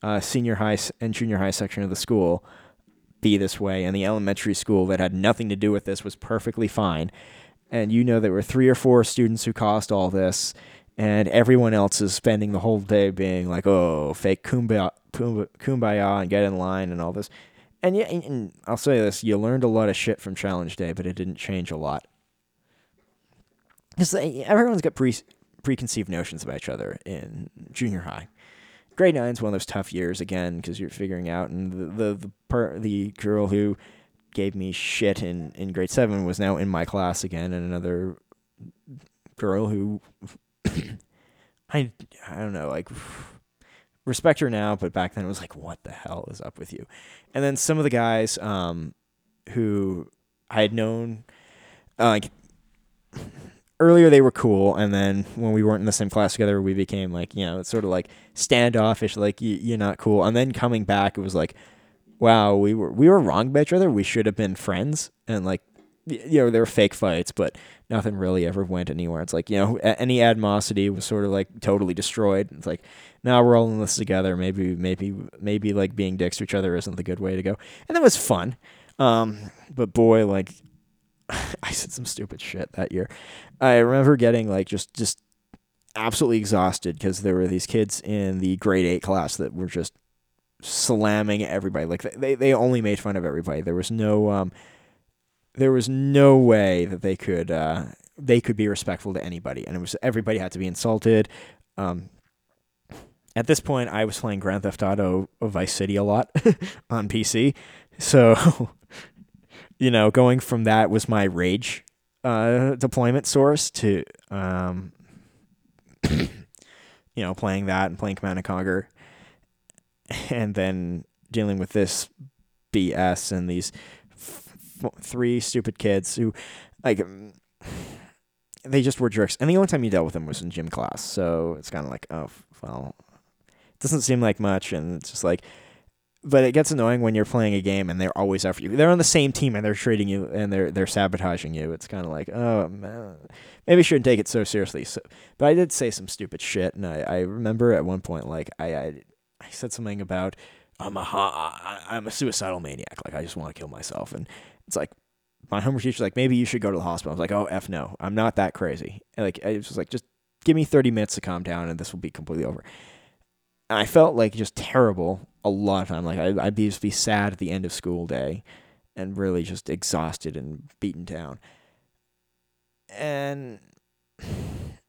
high and junior high section of the school be this way, and the elementary school that had nothing to do with this was perfectly fine. And you know, there were 3 or 4 students who caused all this, and everyone else is spending the whole day being like, oh, fake kumbaya and get in line and all this. And yeah, and I'll say this, you learned a lot of shit from Challenge Day, but it didn't change a lot. Because everyone's got preconceived notions about each other in junior high. Grade 9 is one of those tough years, again, because you're figuring out, and the girl who gave me shit in grade 7 was now in my class again, and another girl who, I don't know, like, respect her now, but back then it was like, what the hell is up with you? And then some of the guys who I had known, like, earlier they were cool, and then when we weren't in the same class together, we became like, you know, it's sort of like standoffish, like you're not cool. And then coming back, it was like, wow, we were wrong by each other. We should have been friends. And like, you know, there were fake fights, but nothing really ever went anywhere. It's like, you know, any animosity was sort of like totally destroyed. It's like, now we're all in this together. Maybe like being dicks to each other isn't the good way to go. And that was fun, but boy, like. I said some stupid shit that year. I remember getting like just absolutely exhausted because there were these kids in the grade 8 class that were just slamming everybody. Like they only made fun of everybody. There was no way that they could be respectful to anybody, and it was everybody had to be insulted. At this point, I was playing Grand Theft Auto Vice City a lot on PC, so. You know, going from that was my rage deployment source to, you know, playing that and playing Command & Conquer, and then dealing with this BS and these three stupid kids who, like, they just were jerks. And the only time you dealt with them was in gym class. So it's kind of like, oh, well, it doesn't seem like much. And it's just like... But it gets annoying when you're playing a game and they're always after you. They're on the same team and they're treating you and they're sabotaging you. It's kind of like, oh, man. Maybe I shouldn't take it so seriously. So, but I did say some stupid shit, and I remember at one point, like I said something about I'm a suicidal maniac. Like I just want to kill myself, and it's like my homework teacher's like, maybe you should go to the hospital. I was like, oh f no, I'm not that crazy. And like I was just like, just give me 30 minutes to calm down and this will be completely over. And I felt like just terrible. A lot of time, like I'd just be sad at the end of school day, and really just exhausted and beaten down. And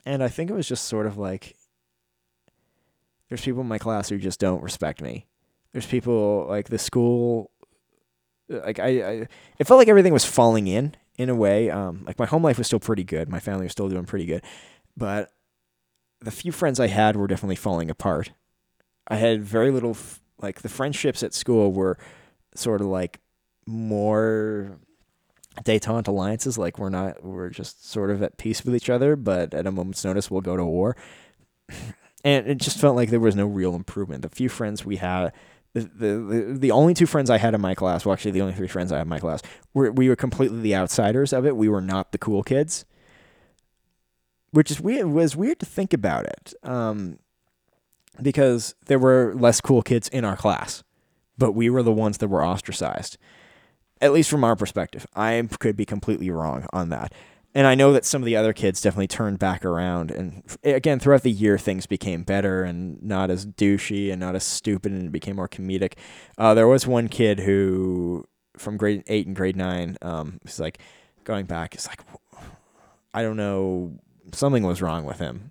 I think it was just sort of like, there's people in my class who just don't respect me. There's people like the school, like it felt like everything was falling in a way. Like my home life was still pretty good, my family was still doing pretty good, but the few friends I had were definitely falling apart. I had very little. Like the friendships at school were sort of like more détente alliances. Like we're just sort of at peace with each other, but at a moment's notice, we'll go to war. And it just felt like there was no real improvement. The few friends we had, the only 2 friends I had in my class, well, actually the only 3 friends I had in my class, we were completely the outsiders of it. We were not the cool kids, which is weird. It was weird to think about it. Because there were less cool kids in our class, but we were the ones that were ostracized, at least from our perspective. I could be completely wrong on that. And I know that some of the other kids definitely turned back around. And again, throughout the year, things became better and not as douchey and not as stupid, and it became more comedic. There was one kid who, from grade 8 and grade 9, was like, going back, it's like, I don't know, something was wrong with him.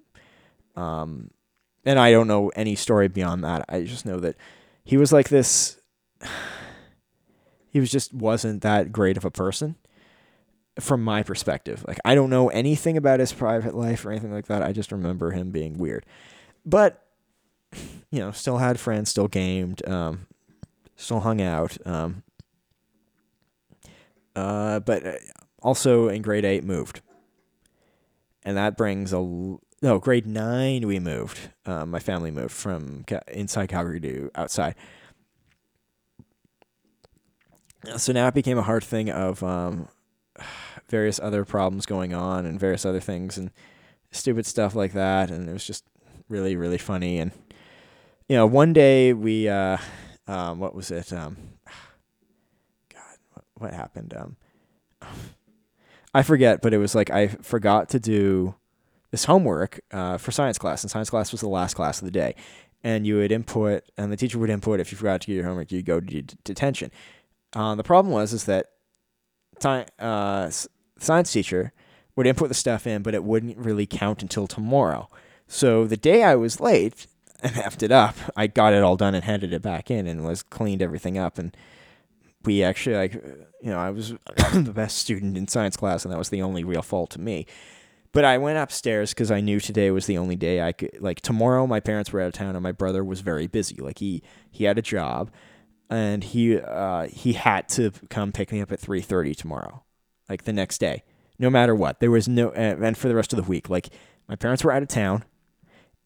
And I don't know any story beyond that. I just know that he was like this. He wasn't that great of a person. from my perspective. Like, I don't know anything about his private life or anything like that. I just remember him being weird. But, you know, still had friends, still gamed, still hung out. But also in grade 8 moved. And that brings no, grade 9 we moved. My family moved from inside Calgary to outside. So now it became a hard thing of various other problems going on and various other things and stupid stuff like that. And it was just really, really funny. And, you know, one day we, what was it? God, what happened? I forget, but it was like I forgot to do this homework for science class. And science class was the last class of the day. And you would input, and the teacher would input, if you forgot to do your homework, you'd go to detention. The problem was that science teacher would input the stuff in, but it wouldn't really count until tomorrow. So the day I was late and effed it up, I got it all done and handed it back in and cleaned everything up. And we actually, I was the best student in science class, and that was the only real fault to me. But I went upstairs because I knew today was the only day I could, tomorrow my parents were out of town and my brother was very busy. He had a job. And he had to come pick me up at 3:30 tomorrow, the next day, no matter what. There was no, and for the rest of the week, my parents were out of town,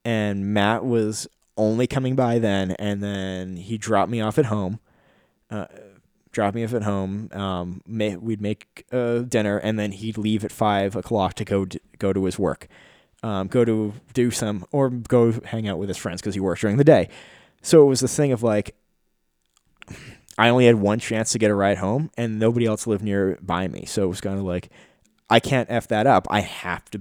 and Matt was only coming by then, and then he dropped me off at home, we'd make dinner, and then he'd leave at 5 o'clock to go to his work, go hang out with his friends because he worked during the day. So it was the thing of I only had one chance to get a ride home, and nobody else lived nearby me. So it was kind of I can't F that up. I have to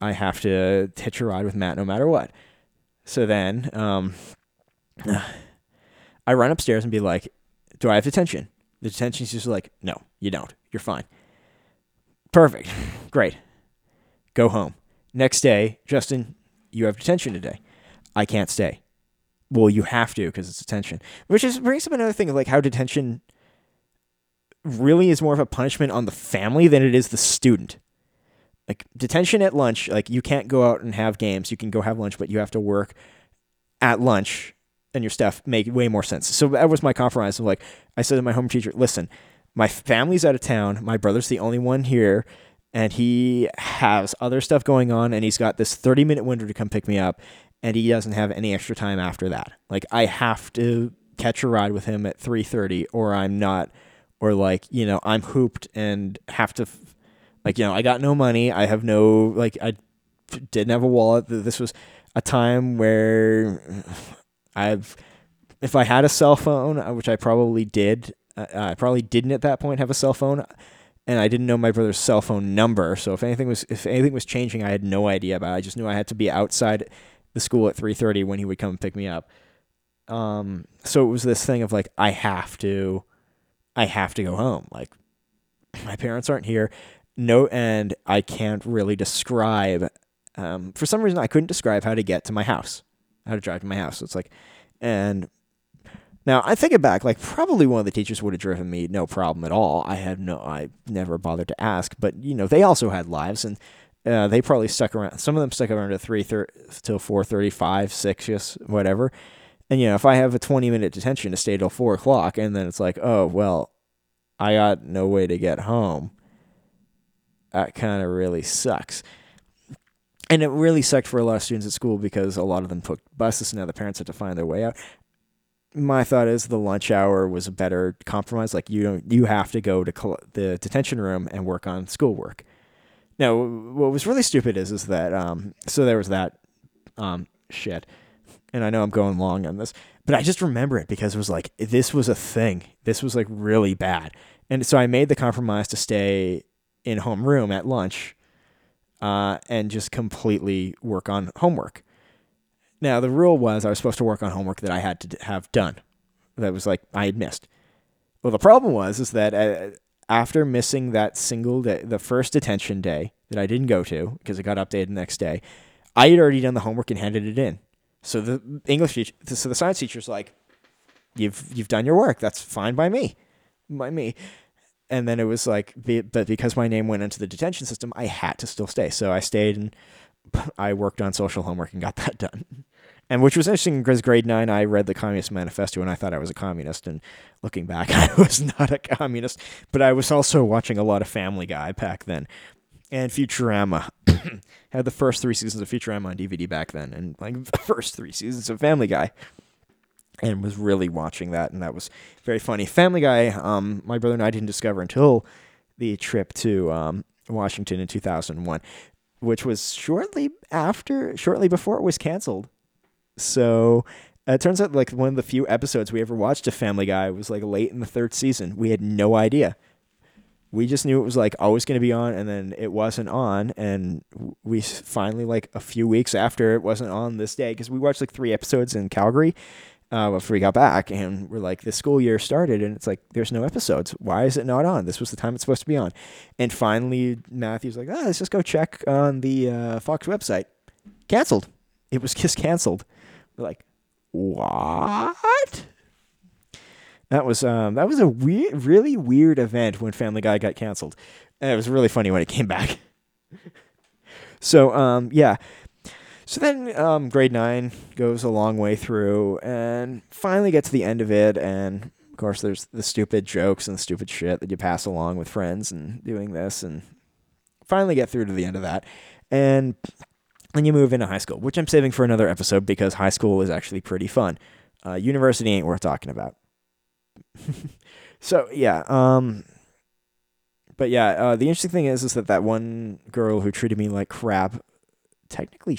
hitch a ride with Matt no matter what. So then I run upstairs and be like, do I have detention? The detention's just no, you don't. You're fine. Perfect. Great. Go home. Next day, Justin, you have detention today. I can't stay. Well, you have to because it's detention, which brings up another thing of how detention really is more of a punishment on the family than it is the student. Detention at lunch, you can't go out and have games. You can go have lunch, but you have to work at lunch, and your stuff make way more sense. So that was my compromise of I said to my home teacher, listen, my family's out of town. My brother's the only one here, and he has other stuff going on, and he's got this 30-minute window to come pick me up. And he doesn't have any extra time after that. I have to catch a ride with him at 3:30 or I'm not, or I'm hooped and have to, I got no money. I have no, I didn't have a wallet. This was a time where if I had a cell phone, which I probably did, I probably didn't at that point have a cell phone, and I didn't know my brother's cell phone number. So if anything was changing, I had no idea about it. I just knew I had to be outside the school at 3:30 when he would come and pick me up. So it was this thing of I have to go home. My parents aren't here. No, and I can't really describe, for some reason I couldn't describe how to get to my house, how to drive to my house. So it's and now I think it back, probably one of the teachers would have driven me no problem at all. I never bothered to ask, but they also had lives, and they probably stuck around. Some of them stuck around to 4:35, 6, whatever. And if I have a 20-minute detention to stay till 4 o'clock, and then it's oh well, I got no way to get home. That kind of really sucks. And it really sucked for a lot of students at school because a lot of them took buses, and now the parents had to find their way out. My thought is the lunch hour was a better compromise. You have to go to the detention room and work on schoolwork. Now, what was really stupid is that, so there was that shit, and I know I'm going long on this, but I just remember it because it was this was a thing. This was really bad. And so I made the compromise to stay in homeroom at lunch and just completely work on homework. Now, the rule was I was supposed to work on homework that I had to have done. That was I had missed. Well, the problem was that after missing that single day, the first detention day that I didn't go to because it got updated the next day, I had already done the homework and handed it in. So the science teacher's you've done your work. That's fine by me. And then it was like, but because my name went into the detention system, I had to still stay. So I stayed and I worked on social homework and got that done. And which was interesting because grade 9, I read the Communist Manifesto and I thought I was a communist. And looking back, I was not a communist. But I was also watching a lot of Family Guy back then. And Futurama. Had the first 3 seasons of Futurama on DVD back then. And like the first 3 seasons of Family Guy. And was really watching that. And that was very funny. Family Guy, my brother and I didn't discover until the trip to Washington in 2001. Which was shortly before it was canceled. So it turns out like one of the few episodes we ever watched of Family Guy was like late in the 3rd season. We had no idea. We just knew it was like always going to be on, and then it wasn't on. And we finally, like a few weeks after it wasn't on this day, because we watched like 3 episodes in Calgary after we got back, and we're like, the school year started and it's like, there's no episodes. Why is it not on? This was the time it's supposed to be on. And finally Matthew's like, let's just go check on the Fox website. Canceled. It was just canceled. We're like, what? That was a weird, really weird event when Family Guy got canceled. And it was really funny when it came back. So, yeah. So then grade 9 goes a long way through and finally get to the end of it. And, of course, there's the stupid jokes and the stupid shit that you pass along with friends and doing this. And finally get through to the end of that. And you move into high school, which I'm saving for another episode because high school is actually pretty fun. University ain't worth talking about. So, yeah. But, yeah, the interesting thing is that one girl who treated me like crap, technically,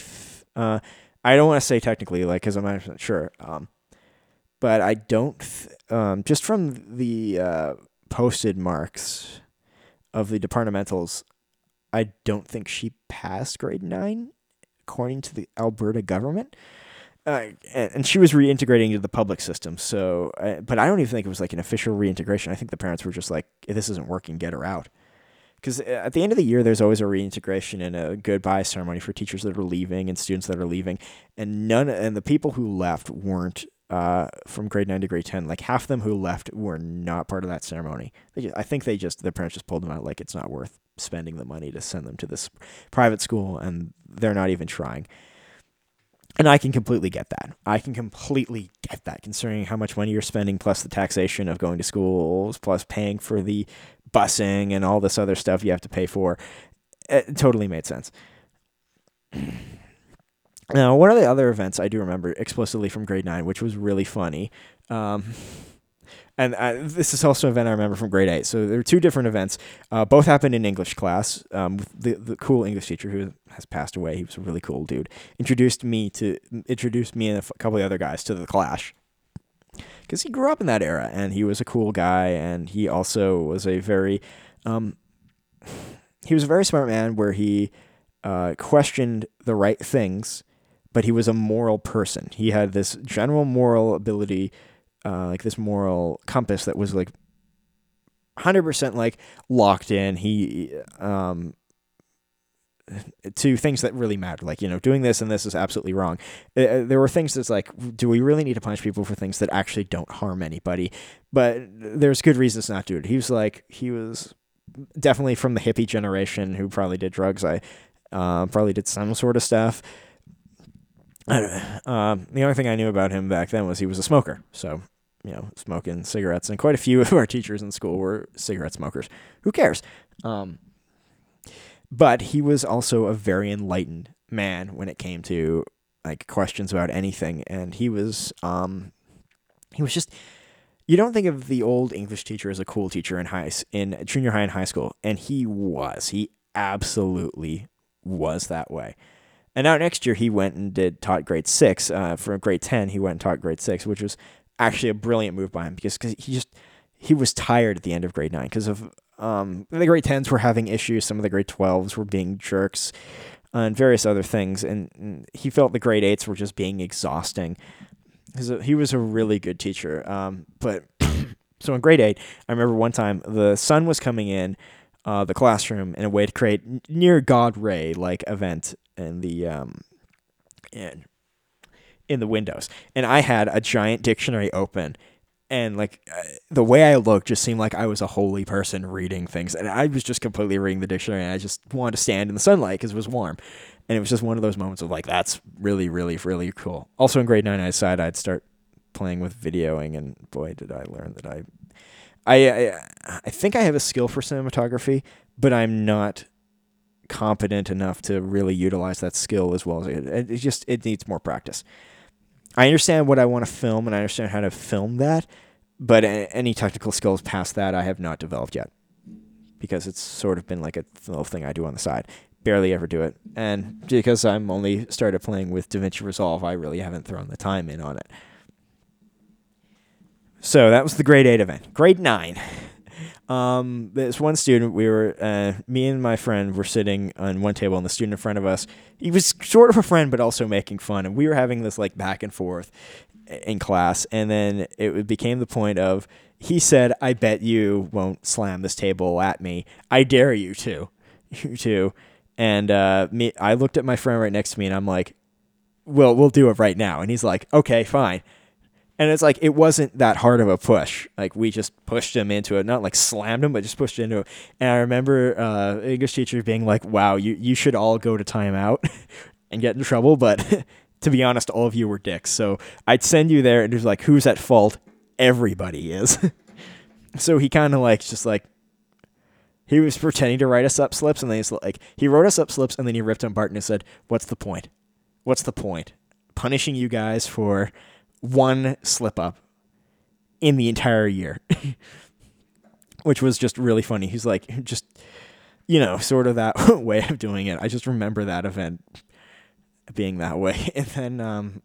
I don't want to say technically, like, because I'm not sure. But I don't, just from the posted marks of the departmentals, I don't think she passed grade 9. According to the Alberta government, and she was reintegrating into the public system. So, but I don't even think it was like an official reintegration. I think the parents were just like, "This isn't working. Get her out." Because at the end of the year, there's always a reintegration and a goodbye ceremony for teachers that are leaving and students that are leaving, and the people who left weren't from grade 9 to grade 10. Like half of them who left were not part of that ceremony. I think their parents just pulled them out. Like it's not worth spending the money to send them to this private school, and they're not even trying. And I can completely get that. Considering how much money you're spending, plus the taxation of going to schools, plus paying for the busing and all this other stuff you have to pay for. It totally made sense. Now, one of the other events I do remember explicitly from grade 9, which was really funny. And this is also an event I remember from grade 8. So there were 2 different events. Both happened in English class. With the cool English teacher who has passed away. He was a really cool dude. Introduced me and a couple of other guys to the Clash. Because he grew up in that era. And he was a cool guy. And he also was a very... he was a very smart man where he questioned the right things. But he was a moral person. He had this general moral ability... like this moral compass that was like 100% like locked in. He, to things that really matter, like, doing this and this is absolutely wrong. There were things that's like, do we really need to punish people for things that actually don't harm anybody? But there's good reasons not to do it. He was definitely from the hippie generation who probably did drugs. I, probably did some sort of stuff. I don't know. The only thing I knew about him back then was he was a smoker. So, smoking cigarettes. And quite a few of our teachers in school were cigarette smokers. Who cares? But he was also a very enlightened man when it came to, like, questions about anything. And he was just... You don't think of the old English teacher as a cool teacher in junior high and high school. And he was. He absolutely was that way. And now next year he went and taught grade 6. From grade 10 he went and taught grade 6, which was actually a brilliant move by him because he was tired at the end of grade 9 because of the grade 10s were having issues. Some of the grade 12s were being jerks and various other things. And he felt the grade 8s were just being exhausting. He was a really good teacher. But so in grade 8, I remember one time the sun was coming in the classroom in a way to create near God Ray like event. In the in the windows, and I had a giant dictionary open And like the way I looked just seemed like I was a holy person reading things. And I was just completely reading the dictionary. And I just wanted to stand in the sunlight because it was warm. And it was just one of those moments of like, that's really, really, really cool. Also in grade 9, I decided I'd start playing with videoing. And boy, did I learn that I think I have a skill for cinematography, but I'm not competent enough to really utilize that skill as well as it needs more practice. I understand what I want to film, and I understand how to film that, but any technical skills past that I have not developed yet, because it's sort of been like a little thing I do on the side. Barely ever do it, and because I'm only started playing with DaVinci Resolve, I really haven't thrown the time in on it. So that was the grade 8 event. Grade 9. This one student, me and my friend were sitting on one table, and the student in front of us, he was sort of a friend, but also making fun. And we were having this like back and forth in class. And then it became the point of, he said, "I bet you won't slam this table at me. I dare you to, you too." And, I looked at my friend right next to me and I'm like, "Well, we'll do it right now." And he's like, "Okay, fine." And it's like, it wasn't that hard of a push. Like, we just pushed him into it. Not like slammed him, but just pushed into it. And I remember English teacher being like, "Wow, you should all go to timeout and get in trouble." But to be honest, all of you were dicks. So I'd send you there and it was like, who's at fault? Everybody is. So he kind of like, just like, he was pretending to write us up slips. And then he's like, he wrote us up slips and then he ripped them apart and he said, "What's the point? What's the point? Punishing you guys for one slip up in the entire year," which was just really funny. He's like, just, you know, sort of that way of doing it. I just remember that event being that way. And then,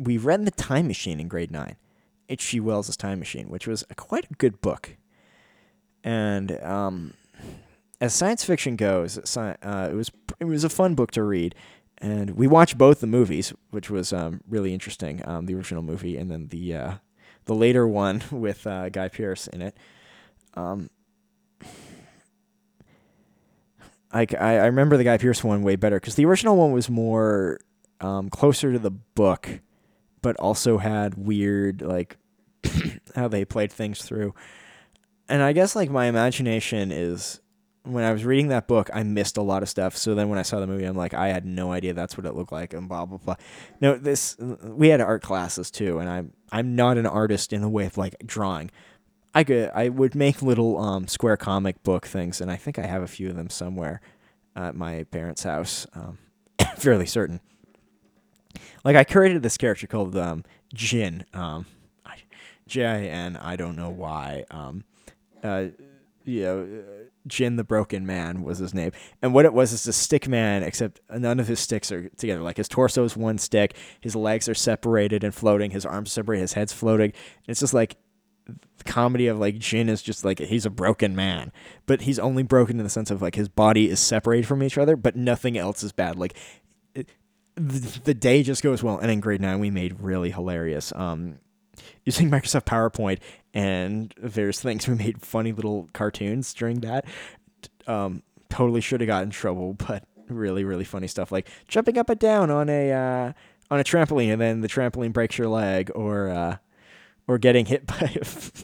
we read The Time Machine in grade 9, H.G. Wells' Time Machine, which was quite a good book. And, as science fiction goes, it was a fun book to read. And we watched both the movies, which was really interesting, the original movie and then the later one with Guy Pearce in it. I remember the Guy Pearce one way better because the original one was more closer to the book, but also had weird, like, how they played things through. And I guess, like, my imagination is... When I was reading that book, I missed a lot of stuff. So then when I saw the movie, I'm like, I had no idea that's what it looked like and blah, blah, blah. No, we had art classes too. And I'm not an artist in the way of like drawing. I would make little square comic book things. And I think I have a few of them somewhere at my parents' house. Fairly certain. Like I created this character called Jin. J-I-N, I don't know why. Jin the Broken Man was his name. And what it was is a stick man, except none of his sticks are together. Like his torso is one stick, his legs are separated and floating, his arms are separated, his head's floating. It's just like the comedy of like Jin is just like, he's a broken man, but he's only broken in the sense of like his body is separated from each other, but nothing else is bad. Like the day just goes well. And in grade 9, we made really hilarious, using Microsoft PowerPoint and various things. We made funny little cartoons during that. Totally should have gotten in trouble, but really, really funny stuff like jumping up and down on a trampoline and then the trampoline breaks your leg, or getting hit by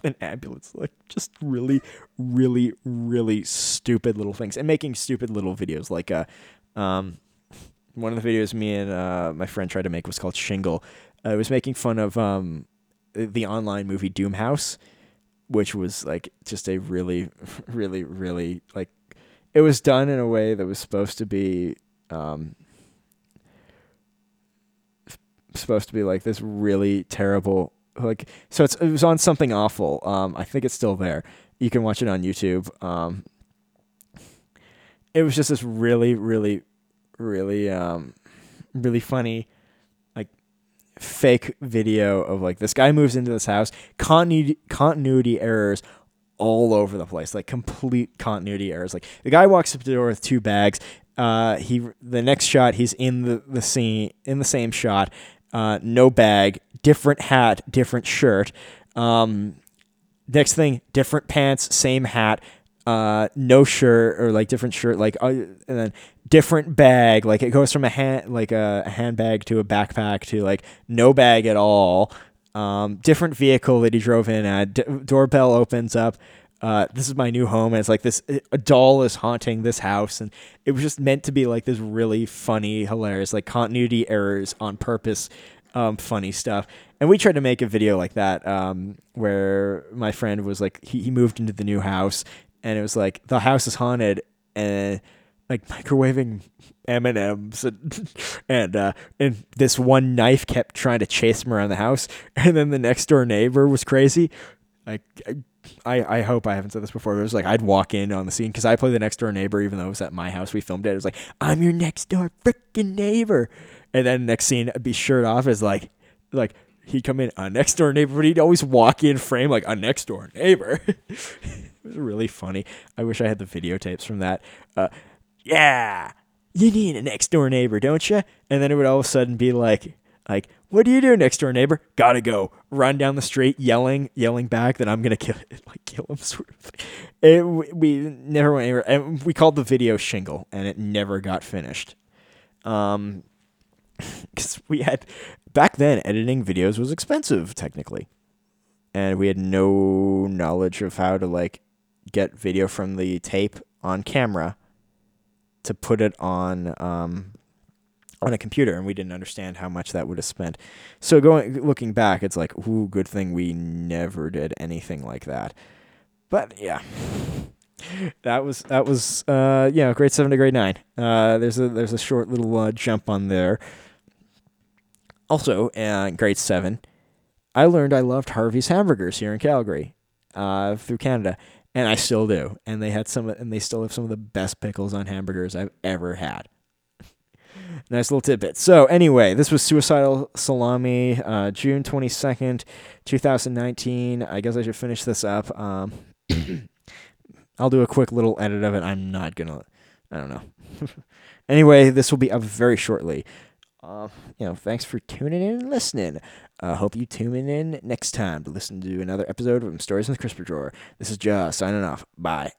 an ambulance. Like just really, really, really stupid little things and making stupid little videos. Like one of the videos me and my friend tried to make was called Shingle. It was making fun of the online movie Doom House, which was like just a really, really, really like it was done in a way that was supposed to be like this really terrible, like, so it was on Something Awful. I think it's still there. You can watch it on YouTube. It was just this really, really, really, really funny fake video of like this guy moves into this house, continuity errors all over the place, like complete continuity errors. Like the guy walks up to the door with two bags, the next shot he's in the scene in the same shot, no bag, different hat, different shirt, next thing different pants, same hat, no shirt or like different shirt, like and then different bag. Like it goes from a handbag to a backpack to like no bag at all. Different vehicle that he drove in at. Doorbell opens up. This is my new home. And it's like this, a doll is haunting this house. And it was just meant to be like this really funny, hilarious, like continuity errors on purpose, funny stuff. And we tried to make a video like that, where my friend was like, he moved into the new house and it was like, the house is haunted and like microwaving M&Ms and this one knife kept trying to chase him around the house. And then the next door neighbor was crazy. Like, I hope I haven't said this before, but it was like I'd walk in on the scene because I play the next door neighbor, even though it was at my house. We filmed it. It was like, I'm your next door freaking neighbor. And then next scene, I'd be shirt off as like he'd come in a next door neighbor, but he'd always walk in frame like a next door neighbor. It was really funny. I wish I had the videotapes from that. Yeah, you need a next door neighbor, don't you? And then it would all of a sudden be like, what do you do, next door neighbor? Gotta go. Run down the street, yelling back that I'm gonna kill him, sort of thing. We never went anywhere, and we called the video Shingle, and it never got finished. Because we had, back then, editing videos was expensive, technically, and we had no knowledge of how to like get video from the tape on camera to put it on a computer, and we didn't understand how much that would have spent. So looking back, it's like, ooh, good thing we never did anything like that. But yeah, that was grade 7 to grade 9. There's a short little jump on there. Also, in grade 7, I learned I loved Harvey's hamburgers here in Calgary, through Canada, and I still do. And they still have some of the best pickles on hamburgers I've ever had. Nice little tidbit. So anyway, this was Suicidal Salami, June 22nd, 2019. I guess I should finish this up. I'll do a quick little edit of it. I don't know. Anyway, this will be up very shortly. Thanks for tuning in and listening. Hope you tune in next time to listen to another episode of Stories in the Crisper Drawer. This is Jaws signing off. Bye.